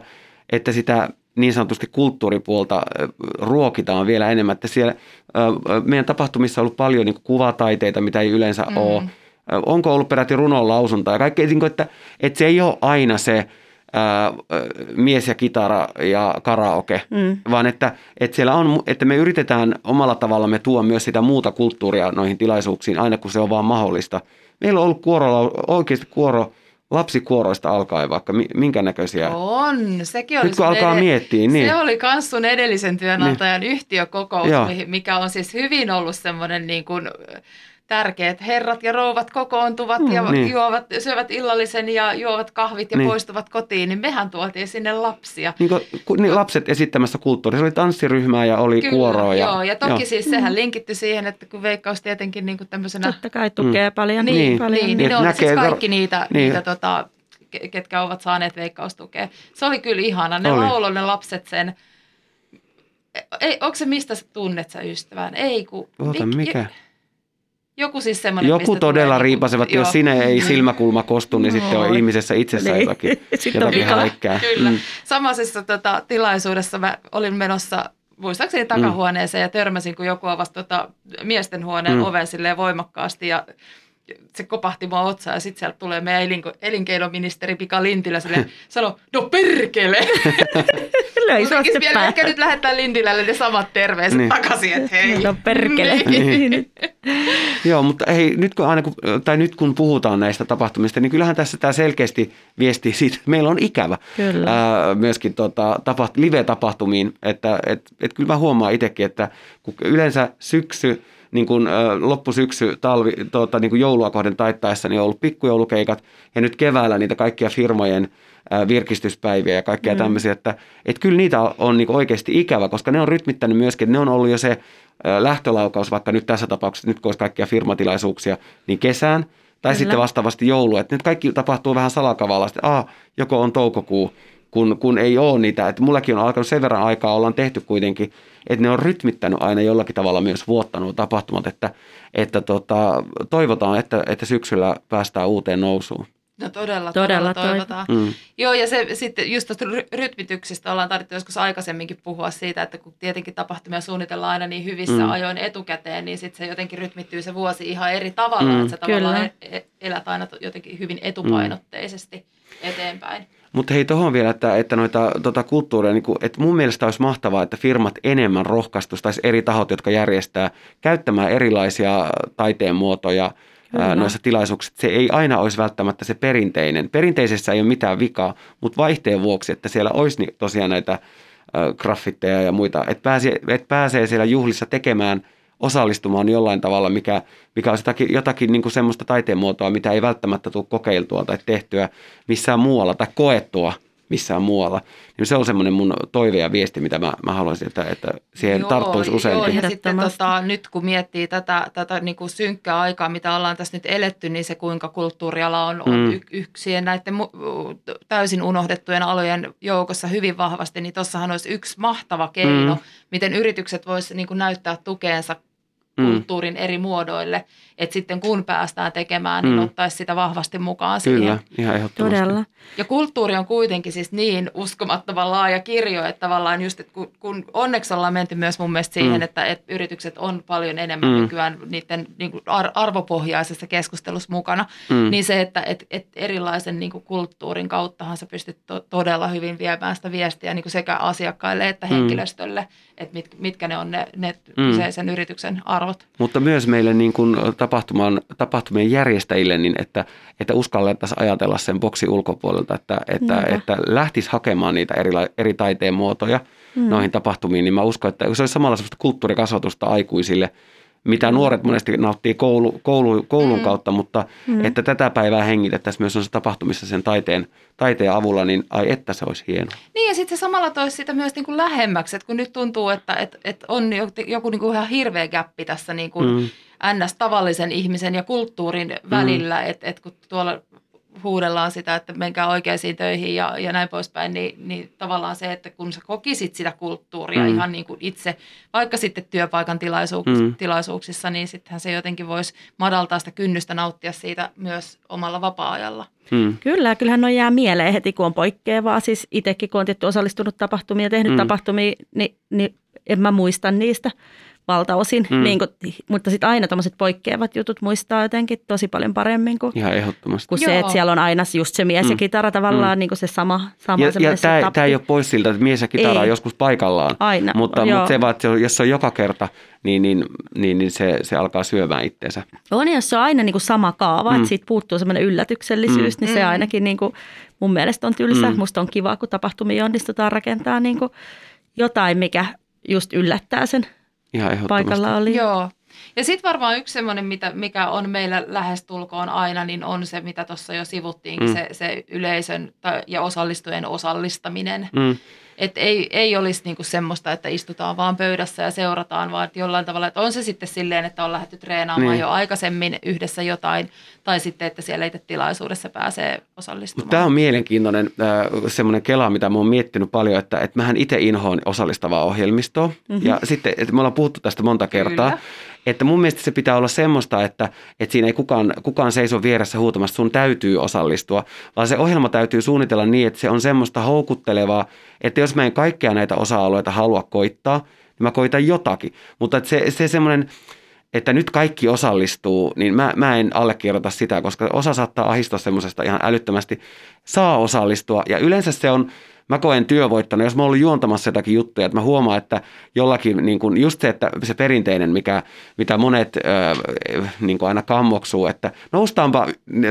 että sitä niin sanotusti kulttuuripuolta ruokitaan vielä enemmän. Että siellä meidän tapahtumissa on ollut paljon niin kuin kuvataiteita, mitä ei yleensä mm. ole. Onko ollut peräti runon lausuntaa ja kaikkea, että, että se ei ole aina se ää, mies ja kitara ja karaoke, mm. vaan että, että, siellä on, että me yritetään omalla tavallamme tuoda myös sitä muuta kulttuuria noihin tilaisuuksiin, aina kun se on vaan mahdollista. Meillä on ollut kuoro, oikeasti kuoro, lapsikuoroista alkaen vaikka, minkä näköisiä? On, sekin oli. Nyt kun alkaa edell- miettiä, niin. Se oli kans sun edellisen työnantajan niin. yhtiökokous, Joo. mikä on siis hyvin ollut semmoinen niin kuin tärkeät herrat ja rouvat kokoontuvat mm, ja niin. juovat, syövät illallisen ja juovat kahvit ja niin. poistuvat kotiin, niin mehän tuotiin sinne lapsia. Niin kuin, niin lapset esittämässä kulttuurissa. Oli tanssiryhmää ja oli Kyllä, kuoroa. Ja, joo, ja toki jo. siis sehän linkittyi siihen, että kun Veikkaus tietenkin niin kuin tämmöisenä... Totta kai tukee mm. paljon. Niin, niin, paljon. niin, niin ne oli siis kaikki niitä... Niin. niitä tota, ketkä ovat saaneet Veikkaustukea. Se oli kyllä ihana. Ne lauloi ne lapset sen. Ei, onko se mistä sä tunnet sä ystävän? Ei ku... Oota, mik, mikä... Joku siis semmoinen, Joku todella tulee, riipasevat, niin, jos sinne ei silmäkulma kostu, niin no, sitten on ihmisessä itsessään niin. jotakin, jotakin häikkää. Kyllä. Mm. Samaisessa tota, tilaisuudessa mä olin menossa, muistaakseni takahuoneeseen, mm. ja törmäsin, kun joku avasi tota, miesten huoneen mm. oven silleen voimakkaasti, ja se kopahti mua otsaan, ja sitten sieltä tulee meidän elinko, elinkeinoministeri Pika Lintilä, silleen, sanoi, no perkele! Kuitenkin vielä ehkä nyt lähettää Lintilälle ne samat terveiset niin. takaisin, että hei. No perkele. Niin. Niin. Joo, mutta hei, nyt kun, aina kun, tai nyt kun puhutaan näistä tapahtumista, niin kyllähän tässä tämä selkeästi viestii siitä, että meillä on ikävä ää, myöskin tota, tapaht, live-tapahtumiin. Että et, et kyllä mä huomaan itsekin, että kun yleensä syksy, niin kuin ä, loppusyksy, talvi, tota, niin kuin joulua kohden taittaessa, niin on ollut pikkujoulukeikat ja nyt keväällä niitä kaikkia firmojen virkistyspäiviä ja kaikkea mm. tämmöisiä, että et kyllä niitä on niinku oikeasti ikävä, koska ne on rytmittänyt myöskin, ne on ollut jo se lähtölaukaus, vaikka nyt tässä tapauksessa, nyt kun olisi kaikkia firmatilaisuuksia, niin kesään tai kyllä. sitten vastaavasti joulua. Että nyt kaikki tapahtuu vähän salakavalla, että ah, joko on toukokuu, kun, kun ei ole niitä. Että mullakin on alkanut sen verran aikaa, ollaan tehty kuitenkin, että ne on rytmittänyt aina jollakin tavalla myös vuottanut tapahtumat, että, että tota, toivotaan, että, että syksyllä päästään uuteen nousuun. No todella, todella, todella toivotaan. Mm. Joo, ja se sitten just tuosta rytmityksestä ollaan tarvittu joskus aikaisemminkin puhua siitä, että kun tietenkin tapahtumia suunnitellaan aina niin hyvissä mm. ajoin etukäteen, niin sitten se jotenkin rytmittyy se vuosi ihan eri tavalla, mm. että sä tavallaan elät aina jotenkin hyvin etupainotteisesti mm. eteenpäin. Mutta hei, tuohon vielä, että, että noita tota kulttuuria, niin kun, että mun mielestä olisi mahtavaa, että firmat enemmän rohkaistustaisi eri tahot, jotka järjestää, käyttämään erilaisia taiteen muotoja, Kyllä. noissa tilaisuuksissa. Se ei aina olisi välttämättä se perinteinen. Perinteisessä ei ole mitään vikaa, mutta vaihteen vuoksi, että siellä olisi tosiaan näitä graffitteja ja muita, että pääsee, et pääsee siellä juhlissa tekemään, osallistumaan jollain tavalla, mikä, mikä on jotakin, jotakin niin kuin semmoista taiteen muotoa, mitä ei välttämättä tule kokeiltua tai tehtyä missään muualla tai koettua missään muualla. Niin se on semmoinen mun toive ja viesti, mitä mä, mä haluaisin, että, että siihen joo, tarttuisi useampi. Joo, ja sitten tota, nyt kun miettii tätä, tätä niin kuin synkkää aikaa, mitä ollaan tässä nyt eletty, niin se kuinka kulttuuriala on, mm. on yksien näiden täysin unohdettujen alojen joukossa hyvin vahvasti, niin tuossahan olisi yksi mahtava keino, mm. miten yritykset voisivat niin kuin näyttää tukeensa kulttuurin mm. eri muodoille, että sitten kun päästään tekemään, mm. niin ottaisi sitä vahvasti mukaan siihen. Kyllä, ihan ehdottomasti. Todella. Ja kulttuuri on kuitenkin siis niin uskomattoman laaja kirjo, että tavallaan just, että kun, kun onneksi ollaan menty myös mun mielestä siihen, mm. että, että yritykset on paljon enemmän mm. nykyään niiden niin kuin arvopohjaisessa keskustelussa mukana, mm. niin se, että et, et erilaisen niin kuin kulttuurin kauttahan sä pystyt to- todella hyvin viemään sitä viestiä niin kuin sekä asiakkaille että henkilöstölle, mm. että mit, mitkä ne on ne, ne mm. kyseisen yrityksen arvot. Mutta myös meille niin kuin tapahtumaan, tapahtumien järjestäjille, niin että, että uskallettaisiin ajatella sen boksin ulkopuolelta, että, että, että lähtisi hakemaan niitä eri, eri taiteen muotoja mm. noihin tapahtumiin, niin mä uskon, että se olisi samalla sellaista kulttuurikasvatusta aikuisille, mitä nuoret monesti nauttii koulu, koulu, koulun mm. kautta, mutta mm. että tätä päivää hengitettäisiin myös noissa tapahtumissa sen taiteen, taiteen avulla, niin ai että se olisi hieno. Niin ja sitten se samalla toisi sitä myös niin kuin lähemmäksi, että kun nyt tuntuu, että, että, että on joku niin kuin ihan hirveä gäppi tässä niin kuin mm. ns. Tavallisen ihmisen ja kulttuurin välillä, mm. että, että kun tuolla huudellaan sitä, että menkää oikeisiin töihin ja, ja näin poispäin, niin, niin tavallaan se, että kun sä kokisit sitä kulttuuria mm. ihan niin kuin itse, vaikka sitten työpaikan tilaisuuks- mm. tilaisuuksissa, niin sittenhän se jotenkin voisi madaltaa sitä kynnystä nauttia siitä myös omalla vapaa-ajalla. Hmm. Kyllä, kyllähän ne jää mieleen heti, kun on poikkeavaa. Siis itsekin, kun on tietty osallistunut tapahtumiin ja tehnyt hmm. tapahtumia, niin, niin en mä muista niistä valtaosin, mm. niin kun, mutta sitten aina tuommoiset poikkeavat jutut muistaa jotenkin tosi paljon paremmin kuin, ihan ehdottomasti. Kuin se, että siellä on aina just se mies ja kitara tavallaan mm. niin kuin se sama, sama ja, ja tämä, tämä ei ole pois siltä, että mies ja kitara on joskus paikallaan, aina, mutta, mutta se vaan, jos se on joka kerta, niin, niin, niin, niin se, se alkaa syömään itteensä. On ja jos se on aina niin kuin sama kaava, mm. että siitä puuttuu semmoinen yllätyksellisyys, mm. niin se ainakin niin kuin, mun mielestä on tylsä. Mm. Musta on kiva, kun tapahtumia onnistutaan rakentaa niin kuin jotain, mikä just yllättää sen. Ihan ehdottomasti. Paikalla oli. Joo. Ja sitten varmaan yksi semmoinen, mikä on meillä lähestulkoon aina, niin on se, mitä tuossa jo sivuttiinkin, mm. se, se yleisön tai, ja osallistujien osallistaminen. Mm. Että ei, ei olisi niinku semmoista, että istutaan vaan pöydässä ja seurataan, vaan jollain tavalla, että on se sitten silleen, että on lähdetty treenaamaan niin. jo aikaisemmin yhdessä jotain, tai sitten, että siellä itse tilaisuudessa pääsee osallistumaan. Mut tämä on mielenkiintoinen äh, semmoinen kela, mitä mä oon miettinyt paljon, että et mähän itse inhoon osallistavaa ohjelmistoa, mm-hmm. ja sitten, että me ollaan puhuttu tästä monta kertaa. Kyllä. Että mun mielestä se pitää olla semmoista, että, että siinä ei kukaan, kukaan seiso vieressä huutamassa, sun täytyy osallistua, vaan se ohjelma täytyy suunnitella niin, että se on semmoista houkuttelevaa, että jos mä en kaikkia näitä osa-alueita halua koittaa, niin mä koitan jotakin. Mutta että se, se semmoinen, että nyt kaikki osallistuu, niin mä, mä en allekirjoita sitä, koska osa saattaa ahistaa semmoisesta ihan älyttömästi. Saa osallistua ja yleensä se on... Mä koen työvoittana, jos mä oon ollut juontamassa jotakin juttuja, että mä huomaan, että jollakin, niin kun just se, että se perinteinen, mikä, mitä monet äh, niin kun aina kammoksuu, että noustaanpa,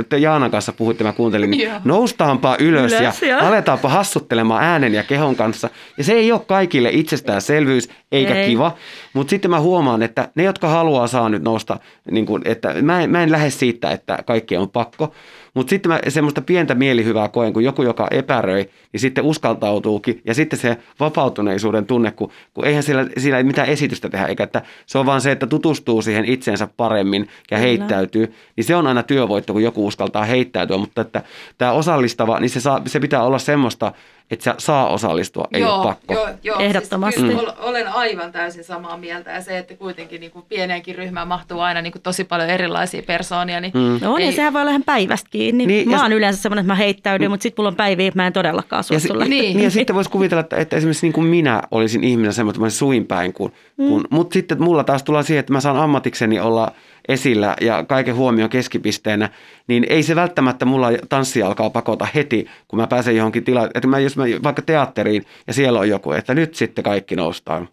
te Jaanan kanssa puhuitte, mä kuuntelin, niin noustaanpa ylös, ylös ja, ja aletaanpa hassuttelemaan äänen ja kehon kanssa. Ja se ei ole kaikille itsestäänselvyys eikä ei. kiva, mutta sitten mä huomaan, että ne, jotka haluaa, saa nyt nousta, niin kun, että mä en, mä en lähde siitä, että kaikkea on pakko. Mutta sitten mä semmoista pientä mielihyvää koen, kun joku, joka epäröi, niin sitten uskaltautuukin. Ja sitten se vapautuneisuuden tunne, kun, kun eihän siellä, siellä ei mitään esitystä tehdä, eikä että se on vaan se, että tutustuu siihen itseensä paremmin ja heittäytyy. Niin se on aina työvoitto, kun joku uskaltaa heittäytyä, mutta että tämä osallistava, niin se, saa, se pitää olla semmoista, että se saa osallistua, ei joo, ole pakko. Joo, joo. Ehdottomasti. Siis kyllä, olen aivan täysin samaa mieltä ja se, että kuitenkin niin kuin pieneenkin ryhmään mahtuu aina niin kuin tosi paljon erilaisia persoonia. Niin mm. No niin, sehän voi olla ihan päivästä kiinni. Niin, mä ja... oon yleensä semmoinen, että mä heittäydyn, mm. mutta sitten mulla on päiviä, mä en todellakaan suostu lähteä. Niin, ja sitten voisi kuvitella, että, että esimerkiksi niin kuin minä olisin ihminen semmoinen suinpäin, kun, mm. kun, mutta sitten mulla taas tullaan siihen, että mä saan ammatikseni olla esillä ja kaiken huomioon keskipisteenä, niin ei se välttämättä mulla tanssi alkaa pakota heti, kun mä pääsen johonkin tilaan. Että mä, jos mä vaikka teatteriin ja siellä on joku, että nyt sitten kaikki noustaa.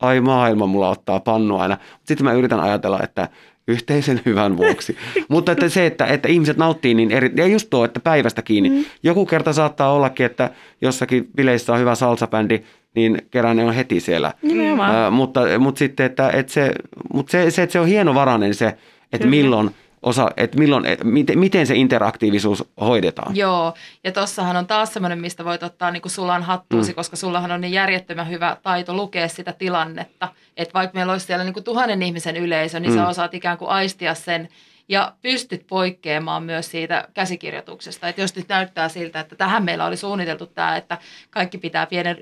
Ai maailma mulla ottaa pannu aina. Sitten mä yritän ajatella, että yhteisen hyvän vuoksi. Mutta että se, että, että ihmiset nauttii niin eri... Ja just tuo, että päivästä kiinni. Mm. Joku kerta saattaa ollakin, että jossakin bileissä on hyvä salsabändi, niin Keränen on heti siellä. Äh, mutta mutta, sitten, että, että se, mutta se, se, että se on hienovarainen se, että milloin, osa, että milloin, miten, miten se interaktiivisuus hoidetaan. Joo, ja tossahan on taas semmoinen, mistä voit ottaa niin kuin sulan hattuusi, mm. koska sullahan on niin järjettömän hyvä taito lukea sitä tilannetta. Että vaikka meillä olisi siellä niin kuin tuhannen ihmisen yleisö, niin mm. sä osaat ikään kuin aistia sen. ja pystyt poikkeamaan myös siitä käsikirjoituksesta. Että jos nyt näyttää siltä, että tähän meillä oli suunniteltu tämä, että kaikki pitää pienen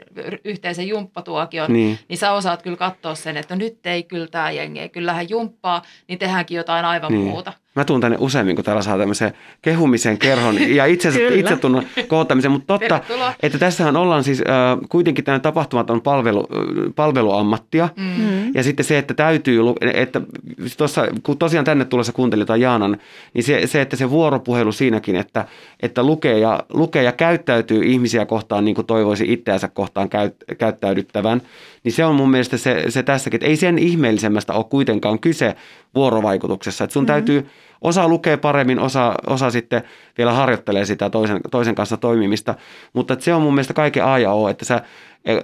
yhteisen jumppatuokion, niin, niin sä osaat kyllä katsoa sen, että no nyt ei kyllä tämä jengi, ei kyllähän jumppaa, niin tehdäänkin jotain aivan niin. muuta. Mä tuun tänne useammin, kun täällä saa tämmöisen kehumisen kerhon ja itse, itse tunnon kohottamisen, mutta totta, tervetuloa. Että tässähän ollaan siis äh, kuitenkin tämän tapahtumat on palvelu, palveluammattia mm-hmm. ja sitten se, että täytyy, että tuossa, kun tosiaan tänne tulossa kuuntelijoita Jaanan, niin se, se, että se vuoropuhelu siinäkin, että, että lukee, ja, lukee ja käyttäytyy ihmisiä kohtaan niin kuin toivoisi itseänsä kohtaan käyt, käyttäydyttävän, niin se on mun mielestä se, se tässäkin, että ei sen ihmeellisemmästä ole kuitenkaan kyse vuorovaikutuksessa, että sun mm-hmm. täytyy osa lukee paremmin, osa, osa sitten vielä harjoittelee sitä toisen, toisen kanssa toimimista, mutta se on mun mielestä kaiken A ja O, että sä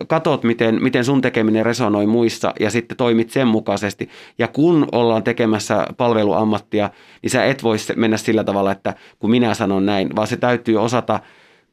katot, miten, miten sun tekeminen resonoi muissa ja sitten toimit sen mukaisesti. Ja kun ollaan tekemässä palveluammattia, niin sä et voi mennä sillä tavalla, että kun minä sanon näin, vaan se täytyy osata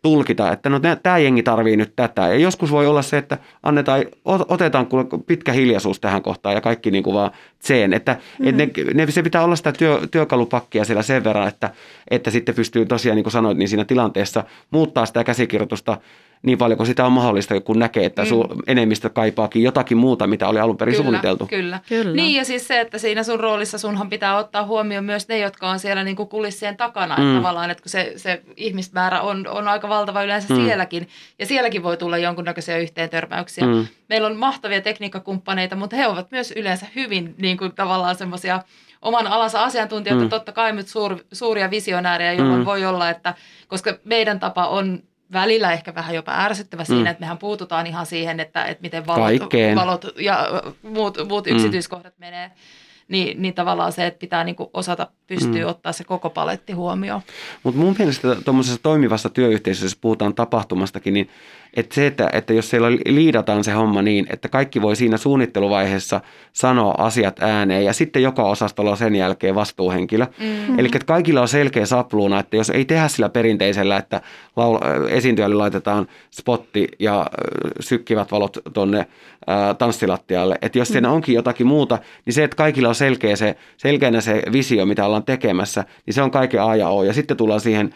tulkita, että no tämä jengi tarvii nyt tätä. Ja joskus voi olla se, että annetaan, otetaan pitkä hiljaisuus tähän kohtaan ja kaikki niin kuin vaan sen. Että mm. et ne, ne, se pitää olla sitä työ, työkalupakkia siellä sen verran, että, että sitten pystyy tosiaan, niin kuin sanoit, niin siinä tilanteessa muuttaa sitä käsikirjoitusta niin paljon kuin sitä on mahdollista, kun näkee, että sun mm. enemmistö kaipaakin jotakin muuta, mitä oli alun perin kyllä, suunniteltu. Kyllä. kyllä. Niin ja siis se, että siinä sun roolissa sunhan pitää ottaa huomioon myös ne, jotka on siellä niin kuin kulissien takana. Mm. Että tavallaan, että kun se, se ihmismäärä on, on aika valtava yleensä mm. sielläkin. Ja sielläkin voi tulla jonkunnäköisiä yhteentörmäyksiä. Mm. Meillä on mahtavia tekniikkakumppaneita, mutta he ovat myös yleensä hyvin niin kuin tavallaan semmoisia oman alansa asiantuntijoita. Mm. Totta kai myös suur, suuria visionäärejä, jolloin mm. voi olla, että koska meidän tapa on välillä ehkä vähän jopa ärsyttävä siinä, mm. että mehän puututaan ihan siihen, että, että miten valot, valot ja muut, muut yksityiskohdat mm. menee. Niin, niin tavallaan se, että pitää niinku osata pystyä mm. ottaa se koko paletti huomioon. Mutta mun mielestä tuommoisessa toimivassa työyhteisössä, jos puhutaan tapahtumastakin, niin että se, että, että jos siellä liidataan se homma niin, että kaikki voi siinä suunnitteluvaiheessa sanoa asiat ääneen ja sitten joka osastolla on sen jälkeen vastuuhenkilö. Mm. Eli että kaikilla on selkeä sapluuna, että jos ei tehdä sillä perinteisellä, että laula- esiintyjälle laitetaan spotti ja sykkivät valot tuonne äh, tanssilattialle, että jos siinä onkin jotakin muuta, niin se, että kaikilla on selkeä se, selkeänä se visio, mitä ollaan tekemässä, niin se on kaiken A ja O. Ja sitten tullaan siihen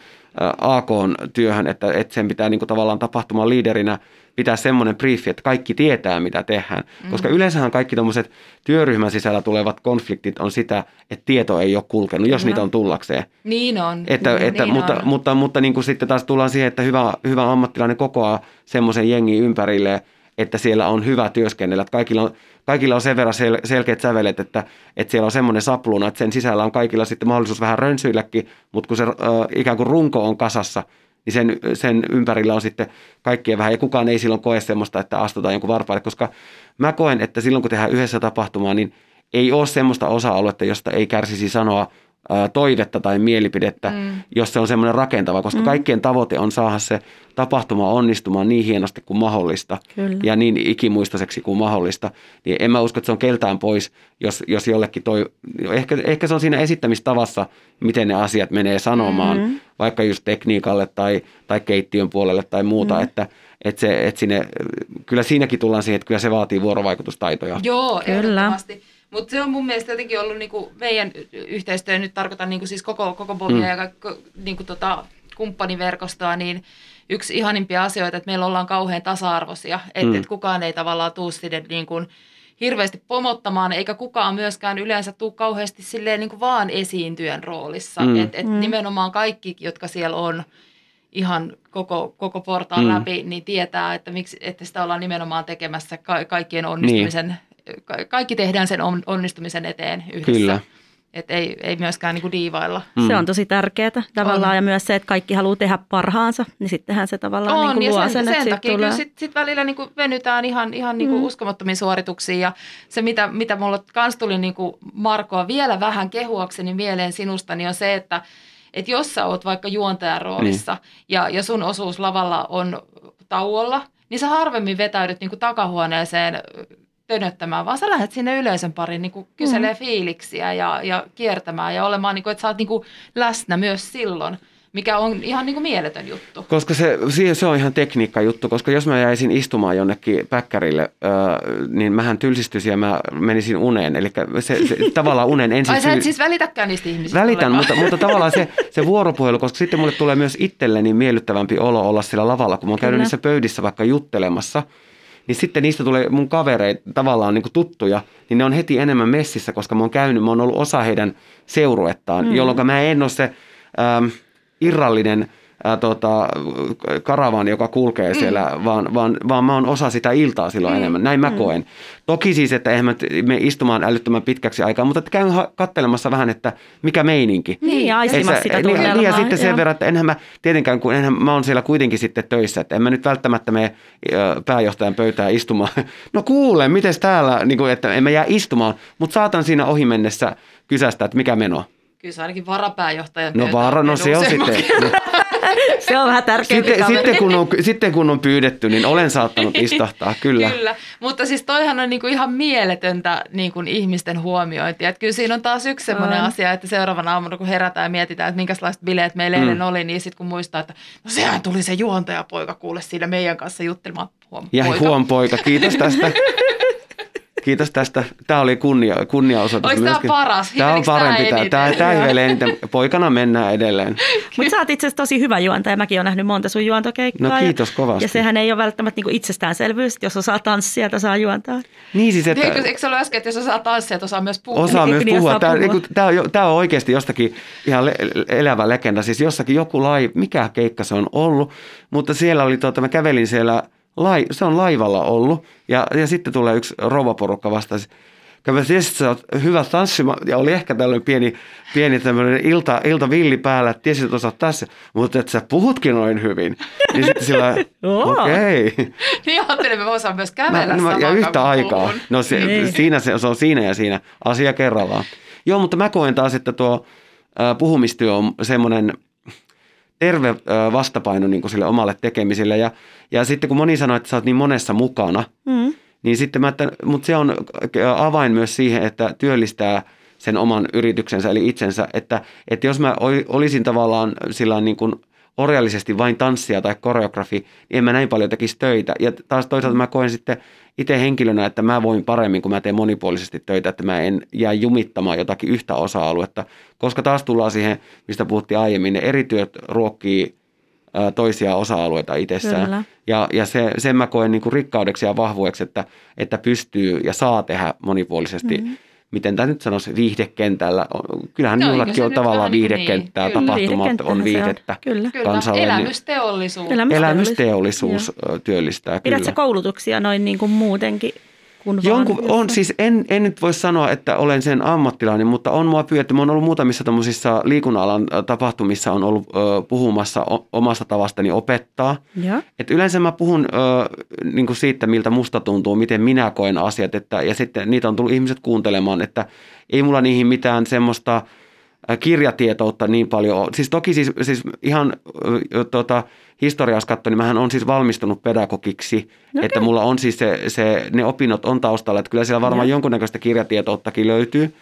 A K-työhön, että, että sen pitää niin kuin tavallaan tapahtuman liiderinä pitää semmoinen briefi, että kaikki tietää, mitä tehdään. Mm-hmm. Koska yleensähän kaikki tuommoiset työryhmän sisällä tulevat konfliktit on sitä, että tieto ei ole kulkenut, jos mm-hmm. niitä on tullakseen. Niin on. Että, niin, että, niin mutta, on. Mutta, mutta, mutta niin kuin sitten taas tullaan siihen, että hyvä, hyvä ammattilainen kokoaa semmoisen jengin ympärilleen, että siellä on hyvä työskennellä. Että kaikilla on, kaikilla on sen verran sel, selkeät sävelet, että, että siellä on semmoinen sapluuna, että sen sisällä on kaikilla sitten mahdollisuus vähän rönsyilläkin, mutta kun se äh, ikään kuin runko on kasassa, niin sen, sen ympärillä on sitten kaikkien vähän, ja kukaan ei silloin koe semmoista, että astutaan jonkun varpaille, koska mä koen, että silloin kun tehdään yhdessä tapahtumaa, niin ei ole semmoista osa-aluetta, josta ei kärsisi sanoa äh, toivetta tai mielipidettä, mm. jos se on semmoinen rakentava, koska mm. kaikkien tavoite on saada se tapahtuma onnistumaan niin hienosti kuin mahdollista Kyllä. ja niin ikimuistoiseksi kuin mahdollista, niin en mä usko, että se on keltään pois, jos, jos jollekin toi, ehkä, ehkä se on siinä esittämistavassa, miten ne asiat menee sanomaan, mm-hmm. vaikka just tekniikalle tai, tai keittiön puolelle tai muuta, mm-hmm. että, että, se, että sinne, kyllä siinäkin tullaan siihen, että kyllä se vaatii vuorovaikutustaitoja. Joo, ehdottomasti. Mutta se on mun mielestä jotenkin ollut niinku meidän yhteistyö, nyt tarkoitan niinku siis koko, koko Bomia mm. ja kaikko, niinku tota, kumppaniverkostoa, niin yksi ihanimpia asioita, että meillä ollaan kauhean tasa-arvoisia, että mm. et kukaan ei tavallaan tule sinne niin kuin hirveästi pomottamaan, eikä kukaan myöskään yleensä tule kauheasti silleen niin kuin vaan esiintyjän roolissa. Mm. Että et mm. nimenomaan kaikki, jotka siellä on ihan koko, koko portaan mm. läpi, niin tietää, että, miksi, että sitä ollaan nimenomaan tekemässä ka- kaikkien onnistumisen, niin. ka- kaikki tehdään sen on- onnistumisen eteen yhdessä. Kyllä. Että ei, ei myöskään niin kuin diivailla. Mm. Se on tosi tärkeää tavallaan on. Ja myös se, että kaikki haluaa tehdä parhaansa, niin sittenhän se tavallaan on, niin kuin luo sen, sen, sen että takia tulee. Sitten sit välillä niin kuin venytään ihan, ihan niin kuin mm. uskomattomiin suorituksiin ja se, mitä, mitä mulle kans tuli niin kuin Markoa vielä vähän kehuakseni mieleen sinusta, niin on se, että et jos sä oot vaikka juontajan roolissa niin. ja, ja sun osuus lavalla on tauolla, niin sä harvemmin vetäydyt niin kuin takahuoneeseen tönöttämään, vaan sä lähdet sinne yleisön pariin niin kyselee mm. fiiliksiä ja, ja kiertämään ja olemaan, niin kuin, että sä oot niin läsnä myös silloin, mikä on ihan niin kuin mieletön juttu. Koska se, se on ihan tekniikkajuttu, koska jos mä jäisin istumaan jonnekin päkkärille, äh, niin mähän tylsistyisin ja mä menisin uneen. Eli se, se tavallaan unen ensin... Ai sä et siis välitäkään niistä ihmisistä? Välitän, mutta, mutta tavallaan se, se vuoropuhelu, koska sitten mulle tulee myös itselleni miellyttävämpi olo olla siellä lavalla, kun mä oon käynyt niissä pöydissä vaikka juttelemassa. Niin sitten niistä tulee mun kavereita, tavallaan niin kuin tuttuja, niin ne on heti enemmän messissä, koska mä oon käynyt, mä oon ollut osa heidän seuruettaan, mm. jolloin mä en ole se ähm, irrallinen äh, tota, karavaani, joka kulkee siellä, mm. vaan, vaan, vaan mä oon osa sitä iltaa silloin mm. enemmän. Näin mä mm. koen. Toki siis, että eihän me istumaan älyttömän pitkäksi aikaa, mutta käyn katselemassa vähän, että mikä meininki. Niin, ja aistimassa sitä tunnelmaa. Niin, ja sitten sen verran, että enhän mä tietenkään, kun enhän mä oon siellä kuitenkin sitten töissä, että en mä nyt välttämättä mene pääjohtajan pöytään istumaan. No kuule, mites täällä, niin kuin, että en mä jää istumaan, mutta saatan siinä ohi mennessä kysästä, että mikä meno. Kyllä se ainakin varapääjohtajan pöytään. No vara, no se on sitten. Se on vähän tärkeämpi sitten, sitten, kun on, sitten kun on pyydetty, niin olen saattanut istahtaa, kyllä. Kyllä, mutta siis toihan on niinku ihan mieletöntä niinku ihmisten huomiointia. Et kyllä siinä on taas yksi semmoinen mm. asia, että seuraavana aamuna kun herätään ja mietitään, että minkälaiset bileet meillä mm. eilen oli, niin sitten kun muistaa, että no sehän tuli se juontajapoika kuule siinä meidän kanssa juttelemaan. Huom, ja poika. Huom poika, kiitos tästä. Kiitos tästä. Tämä oli kunnia, kunniaosoitus. Oliko myöskin. Tämä paras? Tämä on parempi. Tämä, tämä, tämä hivelee eniten. Poikana mennään edelleen. Mutta sä oot itse asiassa tosi hyvä juontaja. Mäkin olen nähnyt monta sun juontokeikkaa. No kiitos kovasti. Ja sehän ei ole välttämättä niinku itsestäänselvyys, jos osaa tanssia, että saa juontaa. Niin siis, että... Eikö se ole äsken, että jos osaa tanssia, että osaa myös puhua? Osaa myös puhua. Tämä, puhua. Tämä, on, tämä on oikeasti jostakin ihan le- elävä legenda. Siis jossakin joku laiva, mikä keikka se on ollut, mutta siellä oli, tuota, mä kävelin siellä... Lai, se on laivalla ollut ja, ja sitten tulee yksi rouvaporukka vastaan. Kävät, että sä oot hyvä tanssima ja oli ehkä tällainen pieni, pieni tämmöinen ilta, iltavilli päällä, että tiesit, että osaat tässä, mutta että sä puhutkin noin hyvin. Niin sitten sillä okei. Okay. Niin ajattelin, että mä osaan myös kävellä samaan. Ja yhtä aikaa. No se, siinä, se, se on siinä ja siinä asia kerrallaan. Joo, mutta mä koen taas, että tuo äh, puhumistyö on semmoinen... terve vastapaino niin kuin sille omalle tekemiselle. Ja, ja sitten kun moni sanoo, että sä oot niin monessa mukana, mm. niin sitten mä, että, mutta se on avain myös siihen, että työllistää sen oman yrityksensä, eli itsensä. Että, että jos mä olisin tavallaan sillä niin kuin orjallisesti vain tanssia tai koreografi, niin en mä näin paljon tekisi töitä. Ja taas toisaalta mä koen sitten itse henkilönä, että mä voin paremmin, kun mä teen monipuolisesti töitä, että mä en jää jumittamaan jotakin yhtä osa-aluetta, koska taas tullaan siihen, mistä puhuttiin aiemmin, ne eri työt ruokkii toisia osa-alueita itsessään. Kyllä. Ja, ja se, sen mä koen niin kuin rikkaudeksi ja vahvueksi, että, että pystyy ja saa tehdä monipuolisesti. Mm-hmm. Miten tämä nyt sanoisi, viihdekentällä. Kyllähän no, minullakin on tavallaan viihdekenttää, niin. Tapahtumat on viihdettä. Kyllä. Kansalle. Elämysteollisuus. Elämysteollisuus joo. Työllistää. Pidätkö koulutuksia noin niin kuin muutenkin? Kun Jonkun, vaan, on, siis en, en nyt voi sanoa, että olen sen ammattilainen, mutta on mua pyydetty. Mä oon ollut muutamissa tämmöisissä liikunnan-alan tapahtumissa, on ollut ö, puhumassa o, omasta tavastani opettaa. Että yleensä mä puhun ö, niin kuin siitä, miltä musta tuntuu, miten minä koen asiat. Että, ja sitten niitä on tullut ihmiset kuuntelemaan, että ei mulla niihin mitään semmoista kirjatietoutta niin paljon. Siis toki siis, siis ihan ö, tota, historiassa katsoin, niin mähän on siis valmistunut pedagogiksi, okay. Että mulla on siis se, se, ne opinnot on taustalla, että kyllä siellä varmaan yeah. jonkunnäköistä kirjatietouttakin löytyy,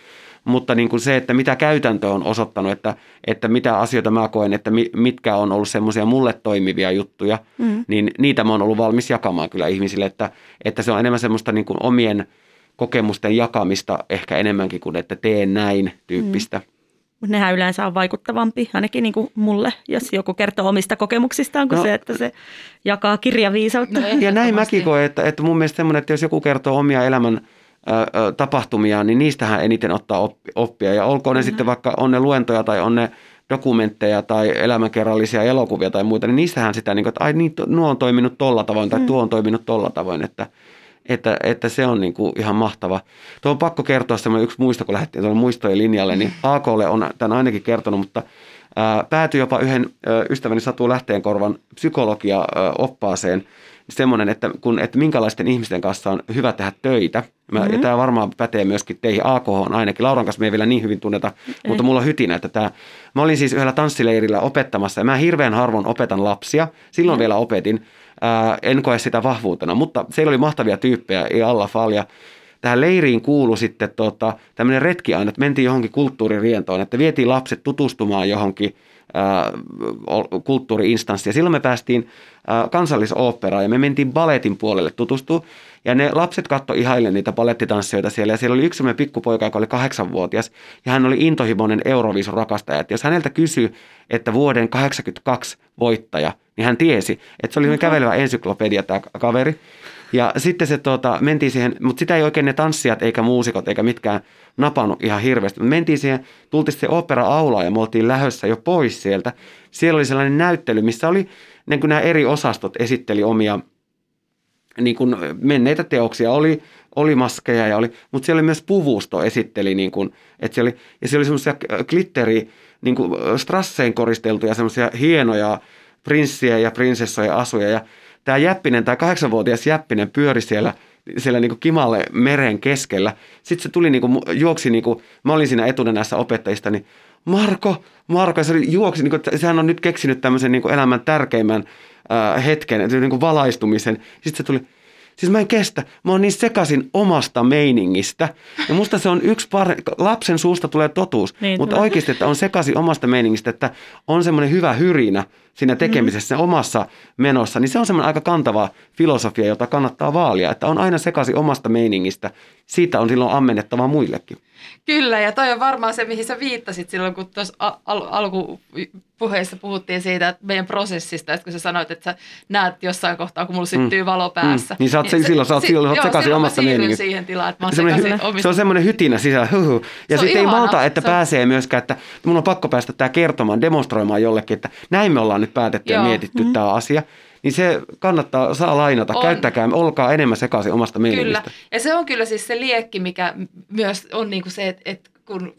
mutta niin kuin se, että mitä käytäntö on osoittanut, että, että mitä asioita mä koen, että mitkä on ollut semmoisia mulle toimivia juttuja, mm. niin niitä mä oon ollut valmis jakamaan kyllä ihmisille, että, että se on enemmän semmoista niin kuin omien kokemusten jakamista ehkä enemmänkin kuin, että teen näin tyyppistä. Mm. Mutta nehän yleensä on vaikuttavampi, ainakin niin kuin mulle, jos joku kertoo omista kokemuksistaan, kuin no, se, että se jakaa kirjaviisautta. No, ja näin mäkin koen, että, että mun mielestä semmoinen, että jos joku kertoo omia elämän ö, tapahtumia, niin niistähän eniten ottaa oppia. Ja olkoon ne no. sitten vaikka on ne luentoja tai on ne dokumentteja tai elämänkerrallisia elokuvia tai muita, niin niistähän sitä, niin kuin, että ai niin, nuo on toiminut tolla tavoin tai hmm. tuo on toiminut tolla tavoin, että... Että, että se on niin kuin ihan mahtava. Tuo on pakko kertoa semmoinen yksi muisto, kun lähdettiin tuolle muistojen linjalle, niin A K:lle on tämän ainakin kertonut, mutta ää, päätyi jopa yhden ää, ystäväni Satu Lähteen korvan psykologia-oppaaseen semmoinen, että, kun, että minkälaisten ihmisten kanssa on hyvä tehdä töitä. Mä, mm-hmm. Ja tämä varmaan pätee myöskin teihin. A K on ainakin. Lauran kanssa me ei vielä niin hyvin tunneta, ei. Mutta mulla on hytinä, että tämä. Mä olin siis yhdellä tanssileirillä opettamassa ja mä hirveän harvoin opetan lapsia. Silloin mm-hmm. vielä opetin. Ää, en koe sitä vahvuutena, mutta siellä oli mahtavia tyyppejä, ei alla falia. Tähän leiriin kuului sitten tota, tämmöinen retki aina, että mentiin johonkin kulttuuririentoon, että vietiin lapset tutustumaan johonkin kulttuuriinstanssi. Ja silloin me päästiin Kansallisoopperaan ja me mentiin baletin puolelle tutustua. Ja ne lapset katsoi ihailleen niitä balettitanssijoita siellä. Ja siellä oli yksi semmoinen pikkupoika, joka oli kahdeksanvuotias. Ja hän oli intohimoinen Euroviisun rakastaja. Et jos häneltä kysyi, että vuoden kahdeksankymmentäkaksi voittaja, niin hän tiesi, että se oli kävelevä ensyklopedia tämä kaveri. Ja sitten se tuota, mentiin siihen, mutta sitä ei oikein ne tanssijat eikä muusikot eikä mitkään napannut ihan hirveästi. Mutta mentiin siihen, tultiin se opera-aulaan ja me oltiin lähdössä jo pois sieltä. Siellä oli sellainen näyttely, missä oli, niin kuin nämä eri osastot esitteli omia niin kuin menneitä teoksia, oli, oli maskeja ja oli, mutta siellä oli myös puvusto esitteli, niin kuin, että siellä oli, ja siellä oli semmoisia glitteri, niin kuin strasseen koristeltuja semmoisia hienoja prinssiä ja prinsessoja asuja ja tämä Jäppinen, tämä kahdeksanvuotias Jäppinen pyöri siellä, siellä niin kuin kimalle meren keskellä. Sitten se tuli niin kuin, juoksi, niin kuin, mä olin siinä etunenässä opettajista, niin Marko, Marko, ja se juoksi, niin kuin, sehän on nyt keksinyt tämmöisen niin kuin elämän tärkeimmän äh, hetken, niin kuin valaistumisen. Sitten se tuli, siis mä en kestä, mä oon niin sekaisin omasta meiningistä. Ja musta se on yksi par... lapsen suusta tulee totuus, niin, mutta no. Oikeasti, että on sekaisin omasta meiningistä, että on semmoinen hyvä hyrinä siinä tekemisessä, mm. omassa menossa, niin se on semmoinen aika kantava filosofia, jota kannattaa vaalia, että on aina sekaisin omasta meiningistä. Siitä on silloin ammennettava muillekin. Kyllä, ja toi on varmaan se, mihin sä viittasit silloin, kun tuossa al- alkupuheessa puhuttiin siitä meidän prosessista, että kun sä sanoit, että sä näet jossain kohtaa, kun mulla syttyy mm. valo päässä. Mm. Niin sä oot niin se, silloin, sä oot, si- silloin, joo, silloin omasta meiningistä. Siihen tilaan, että mä oon sekaisin omista. Se on semmoinen hytinä sisällä. Huhuh. Ja sitten ei malta, että on... pääsee myöskään, että mun on pakko päästä tää kertomaan, demonstroimaan jollekin, että näin me ollaan nyt päätetty joo. ja mietitty mm-hmm. tämä asia. Niin se kannattaa, saa lainata, on. Käyttäkää, olkaa enemmän sekaisin omasta meiningistä. Kyllä, ja se on kyllä siis se liekki, mikä myös on niin kuin se, että, että kun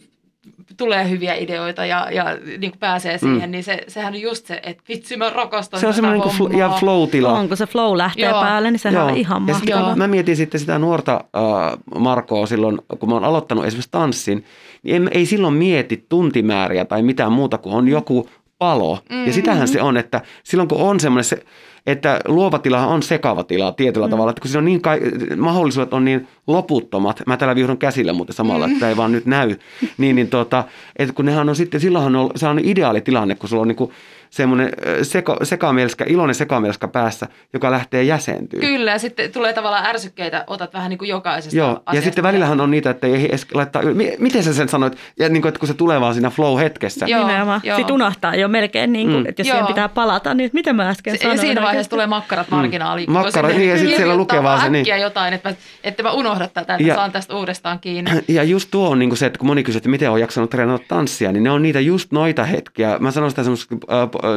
tulee hyviä ideoita ja, ja niin kuin pääsee siihen, mm. niin se, sehän on just se, että vitsi mä rakastan se on tätä hommaa. Niin ja flow-tila. On, kun se flow lähtee joo. päälle, niin sehän joo. on ihan mahtavaa. Mä mietin sitten sitä nuorta äh, Markoa silloin, kun mä oon aloittanut esimerkiksi tanssin, niin en, ei silloin mieti tuntimääriä tai mitään muuta, kuin on joku palo. Mm-hmm. Ja sitähän se on, että silloin kun on semmoinen se... Että luova tilahan on sekava tila tietyllä mm. tavalla, että kun siinä on niin ka- mahdollisuudet on niin loputtomat, mä täällä vihdon käsillä muuten samalla, mm. että ei vaan nyt näy, niin, niin tota, että kun nehän on sitten, silloinhan on, se on ideaali tilanne, kun sulla on niinku semmoinen seka- sekamielskä, iloinen sekamielskä päässä, joka lähtee jäsentyy. Kyllä, ja sitten tulee tavallaan ärsykkeitä, otat vähän niin kuin jokaisesta joo, asiasta. Ja sitten välillähän on niitä, että ei edes laittaa, miten sä sen sanoit, ja niin kuin, että kun se tulee vaan siinä flow-hetkessä. Joo, nimenomaan. Joo. Sitten unohtaa jo melkein, niin kuin, mm. että jos joo. siihen pitää palata, niin miten mä äsken sanoin? Siinä vaiheessa tulee makkarat marginaaliin. Mm. Makkarat, niin ja sitten siellä lukee vaan se. Niin. Äkkiä jotain, että mä, että mä unohdan tätä, että ja, saan tästä uudestaan kiinni. Ja just tuo on niin kuin se, että kun moni kysyy, että miten on jaksanut treenata tanssia, niin ne on niitä just noita hetkiä. Mä sanon sitä semmoista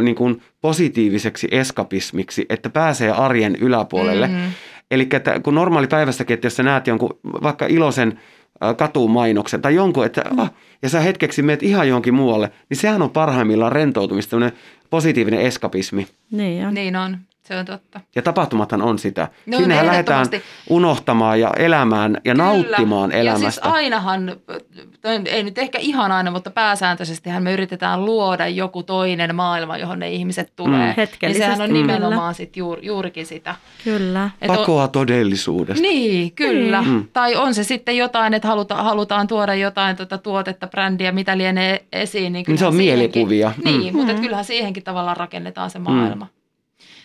niin kuin positiiviseksi eskapismiksi, että pääsee arjen yläpuolelle. Mm-hmm. Eli kun normaali päivässäkin, että jos sä näet jonkun vaikka iloisen katumainoksen tai jonkun, että mm. ah, ja sä hetkeksi menet ihan johonkin muualle, niin sehän on parhaimmillaan rentoutumista, tämmöinen positiivinen eskapismi. Niin on. Niin on. Se on totta. Ja tapahtumathan on sitä. No, sinnehän lähdetään unohtamaan ja elämään ja kyllä. nauttimaan elämästä. Ja siis ainahan, ei nyt ehkä ihan aina, mutta pääsääntöisestihän me yritetään luoda joku toinen maailma, johon ne ihmiset tulee. Mm. Hetkellisesti. Ja sehän on nimenomaan mm. sit juur, juurikin sitä. Kyllä. Et pakoa on, todellisuudesta. Niin, kyllä. Mm. Tai on se sitten jotain, että haluta, halutaan tuoda jotain tuota tuotetta, brändiä, mitä lienee esiin. Niin niin se on siihenkin, mielikuvia. Niin, mm. mutta mm. kyllähän siihenkin tavallaan rakennetaan se maailma. Mm.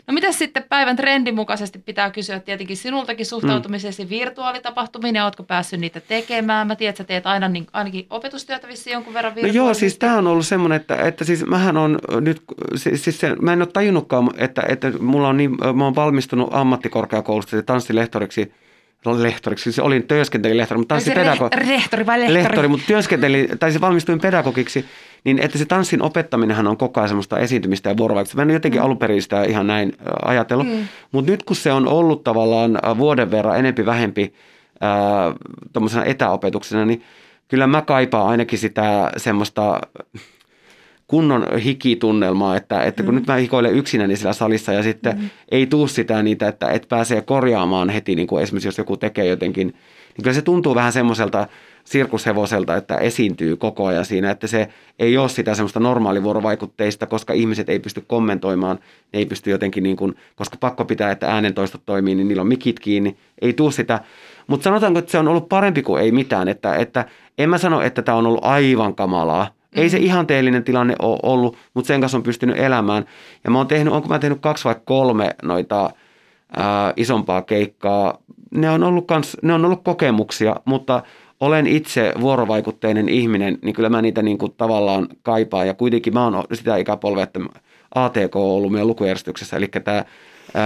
No mitäs sitten päivän trendin mukaisesti pitää kysyä tietenkin sinultakin suhtautumisesi mm. virtuaalitapahtumiin ja ootko päässyt niitä tekemään? Mä tiedän, että sä teet aina niin, ainakin opetustyötä vissiin jonkun verran virtuaalisesti. No joo, siis tää on ollut semmoinen, että, että siis mähän on nyt, siis se, mä en ole tajunnutkaan, että, että mulla on niin, mä oon valmistunut ammattikorkeakoulusta tanssilehtoriksi. Lehtoriksi, se olin työskentelin lehtori, mutta tanssipedagog... Re- rehtori vai lehtori? Lehtori, mutta työskentelin, tai se valmistuin pedagogiksi, niin että se tanssin opettaminenhan on koko ajan semmoista esiintymistä ja vuorovaikutusta. Mä en jotenkin mm. alun perin sitä ihan näin ajatellut, mm. mutta nyt kun se on ollut tavallaan vuoden verran enempi vähempi äh, tuommoisena etäopetuksena, niin kyllä mä kaipaan ainakin sitä semmoista... kunnon hikitunnelmaa, että, että kun mm. nyt mä hikoilen yksinäni siellä salissa ja sitten mm. ei tuu sitä niitä, että et pääsee korjaamaan heti, niin kuin esimerkiksi jos joku tekee jotenkin, niin kyllä se tuntuu vähän semmoiselta sirkushevoselta, että esiintyy koko ajan siinä, että se ei ole sitä semmoista normaalivuorovaikutteista, koska ihmiset ei pysty kommentoimaan, ne ei pysty jotenkin niin kuin, koska pakko pitää, että äänentoistot toimii, niin niillä on mikit kiinni, ei tuu sitä. Mutta sanotaanko, että se on ollut parempi kuin ei mitään, että, että en mä sano, että tämä on ollut aivan kamalaa, Mm. Ei se ihanteellinen tilanne ole ollut, mutta sen kanssa on pystynyt elämään. Ja mä oon tehnyt, onko mä tehnyt kaksi vai kolme noita ää, isompaa keikkaa. Ne on ollut kans, ne on ollut kokemuksia, mutta olen itse vuorovaikutteinen ihminen, niin kyllä mä niitä niin kuin tavallaan kaipaan. Ja kuitenkin mä oon sitä ikäpolvea, että A T K on ollut meidän lukujärjestyksessä, eli tämä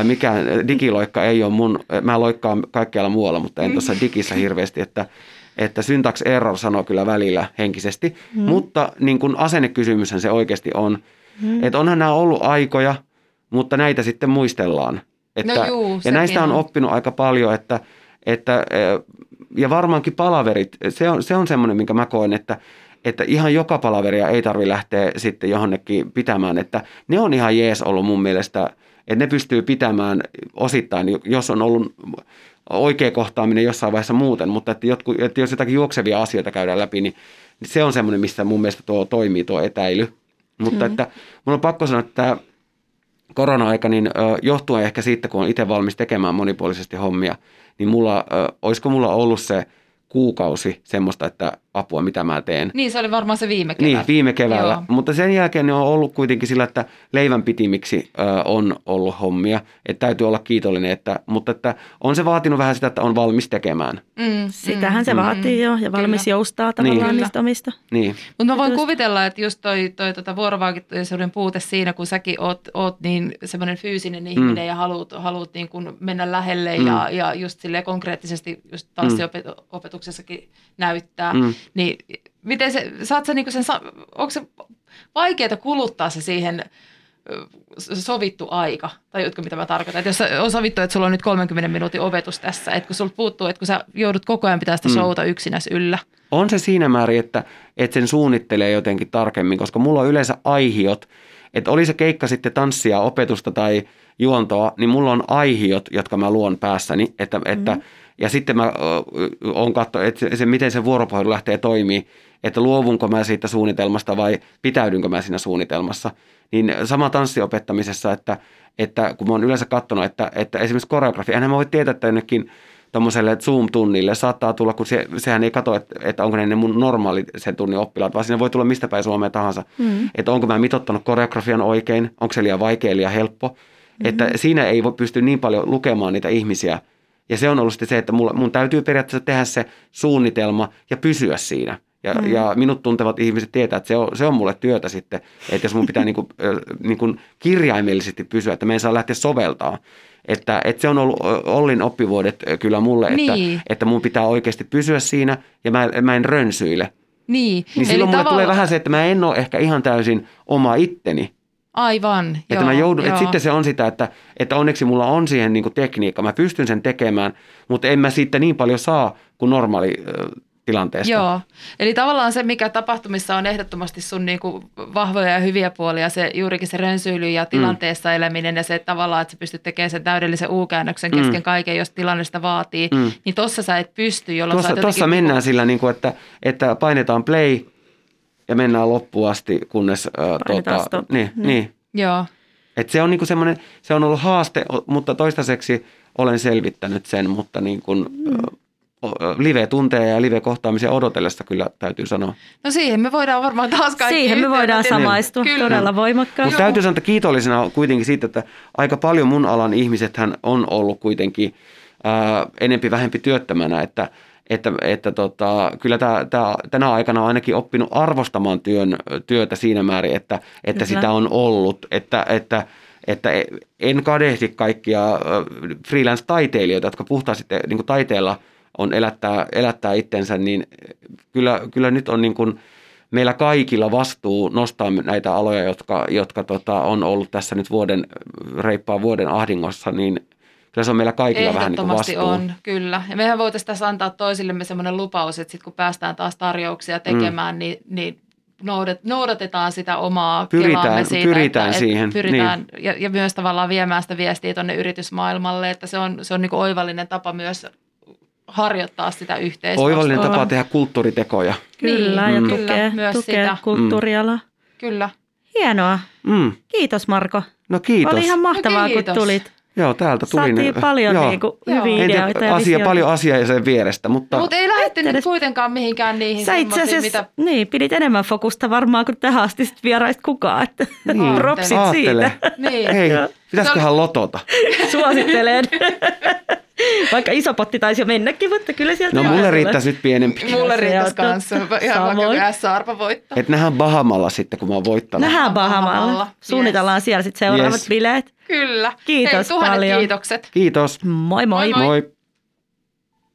mikään digiloikka ei ole mun, mä loikkaan kaikkialla muualla, mutta en tuossa digissä hirveästi, että, että syntax error sanoo kyllä välillä henkisesti, mm. mutta niin kun asennekysymyshän se oikeasti on, mm. että onhan nämä ollut aikoja, mutta näitä sitten muistellaan, että, no juu, ja näistä on oppinut aika paljon, että, että ja varmaankin palaverit, se on, se on semmoinen, minkä mä koen, että Että ihan joka palaveria ei tarvitse lähteä sitten johonnekin pitämään, että ne on ihan jees ollut mun mielestä, että ne pystyy pitämään osittain, jos on ollut oikea kohtaaminen jossain vaiheessa muuten, mutta että, jotkut, että jos jotakin juoksevia asioita käydään läpi, niin se on semmoinen, missä mun mielestä tuo toimii tuo etäily. Mutta mm. että mun on pakko sanoa, että tämä korona-aika niin johtuen ehkä siitä, kun on itse valmis tekemään monipuolisesti hommia, niin mulla, olisiko mulla ollut se kuukausi semmoista, että apua, mitä mä teen. Niin, se oli varmaan se viime keväällä. Niin, viime keväällä. Joo. Mutta sen jälkeen ne on ollut kuitenkin sillä, että leivän pitimiksi ö, on ollut hommia. Että täytyy olla kiitollinen, että, mutta että on se vaatinut vähän sitä, että on valmis tekemään. Mm, Sitähän mm, se mm, vaatii mm, jo, ja valmis kyllä. joustaa tavallaan niin. niistä omista. Niin. Mutta mä voin Just. kuvitella, että just toi, toi tota vuorovaikutteisuuden puute siinä, kun säkin oot, oot niin semmoinen fyysinen ihminen mm. ja haluut, haluut niin kun mennä lähelle mm. ja, ja just silleen konkreettisesti just tanssiopetuksessakin näyttää. Mm. Niin miten se, saat sä niinku sen, onko se vaikeaa kuluttaa se siihen sovittu aika? Tajutko mitä mä tarkoitan? Että jos on sovittu, että sulla on nyt kolmenkymmenen minuutin opetus tässä, että kun sulta puuttuu, että kun sä joudut koko ajan pitää sitä showta mm. yksinäs yllä. On se siinä määrin, että, että sen suunnittelee jotenkin tarkemmin, koska mulla on yleensä aihiot, että oli se keikka sitten tanssia, opetusta tai juontoa, niin mulla on aihiot, jotka mä luon päässäni, että, mm. että ja sitten mä oon katsonut, että se, miten se vuoropuhelu lähtee toimii, että luovunko mä siitä suunnitelmasta vai pitäydynkö mä siinä suunnitelmassa. Niin sama tanssiopettamisessa, että, että kun mä oon yleensä katsonut, että, että esimerkiksi koreografia, enhän mä voi tietää, että jonnekin tuommoiselle Zoom-tunnille saattaa tulla, kun se, sehän ei katso, että, että onko ne, ne mun normaali sen tunnin oppilaat, vaan siinä voi tulla mistä päin Suomeen tahansa. Mm. Että onko mä mitottanut koreografian oikein, onko se liian vaikea, liian helppo. Mm. Että siinä ei voi pysty niin paljon lukemaan niitä ihmisiä. Ja se on ollut sitten se, että mulla, mun täytyy periaatteessa tehdä se suunnitelma ja pysyä siinä. Ja, mm. ja minut tuntevat ihmiset tietää, että se on, se on mulle työtä sitten, että jos mun pitää niin kuin, niin kuin kirjaimellisesti pysyä, että me ei saa lähteä soveltaa. Että, että se on ollut Ollin oppivuodet kyllä mulle, niin. että, että mun pitää oikeasti pysyä siinä ja mä, mä en rönsyile. Niin, niin silloin mulle tavalla... tulee vähän se, että mä en ole ehkä ihan täysin oma itteni. Aivan, että joo, mä joudun, että sitten se on sitä, että, että onneksi mulla on siihen niin kuin tekniikka. Mä pystyn sen tekemään, mutta en mä siitä niin paljon saa kuin normaali äh, tilanteesta. Joo, eli tavallaan se, mikä tapahtumissa on ehdottomasti sun niin kuin vahvoja ja hyviä puolia, se juurikin se rönsyily ja tilanteessa mm. eläminen ja se että tavallaan, että sä pystyt tekemään sen täydellisen u-käännöksen kesken mm. kaiken, jos tilanne sitä vaatii, mm. niin tossa sä et pysty, jolloin tossa, sä jotenkin... Tossa mennään sillä, niin kuin, että, että painetaan play. Ja mennään loppuun asti, kunnes... Äh, tuota, niin, mm. niin. Joo. Et se on niinku semmoinen, se on ollut haaste, mutta toistaiseksi olen selvittänyt sen, mutta niin kuin... Mm. Äh, live-tunteja ja live-kohtaamisia odotellessa kyllä täytyy sanoa. No siihen me voidaan varmaan taas kaikki... Siihen me voidaan samaistua kyllä. todella voimakkaasti. Mutta täytyy sanoa, että kiitollisena kuitenkin siitä, että aika paljon mun alan ihmisethän on ollut kuitenkin äh, enempi vähempi työttömänä, että... Että, että tota, kyllä tää, tää, tänä aikana on ainakin oppinut arvostamaan työn, työtä siinä määrin, että, että sitä on ollut. Että, että, että en kadehti kaikkia freelance-taiteilijoita, jotka puhtaasti niin kuin taiteella on elättää, elättää itsensä, niin kyllä, kyllä nyt on niin kuin meillä kaikilla vastuu nostaa näitä aloja, jotka, jotka tota, on ollut tässä nyt vuoden, reippaan vuoden ahdingossa, niin kyllä se on meillä kaikilla vähän niin kuin vastuu. Ehdottomasti on, kyllä. Ja mehän voitaisiin tässä antaa toisillemme semmoinen lupaus, että sitten kun päästään taas tarjouksia tekemään, mm. niin, niin noudat, noudatetaan sitä omaa kelaamme siitä. Pyritään että, siihen. Että pyritään niin. ja, ja myös tavallaan viemään sitä viestiä tuonne yritysmaailmalle, että se on, se on niin kuin oivallinen tapa myös harjoittaa sitä yhteistyötä. Oivallinen tapa Oivan. tehdä kulttuuritekoja. Kyllä, niin, ja mm. tukea, myös tukea sitä. kulttuurialaa. Kyllä. Hienoa. Mm. Kiitos Marko. No kiitos. Oli ihan mahtavaa, no, kun tulit. Joo, täältä tuli. Saatiin ne, paljon joo, niinku hyviä ideoita ja asia, paljon asiaa ja sen vierestä, mutta... No, mutta ei lähdette nyt edes... kuitenkaan mihinkään niihin semmoisiin, mitä... Niin, pidit enemmän fokusta varmaan kuin tähän asti sit vieraista kukaan, että niin, propsit aattele. Siitä. Niin. Hei, pitäisiköhän oli... lotota? Suosittelen. Vaikka iso potti taisi jo mennäkin, mutta kyllä sieltä... No mulle riittäisi nyt pienempi. Mulle riittäisi kanssa. Ihan vaikka S-arpa voittaa. Että nähdään Bahamalla sitten, kun mä oon voittanut. Nähdään Bahamalla. Suunnitellaan yes. siellä sitten seuraavat yes. bileet. Kyllä. Kiitos. Hei, tuhannet paljon. Kiitokset. Kiitos. Moi moi. Moi moi. Moi.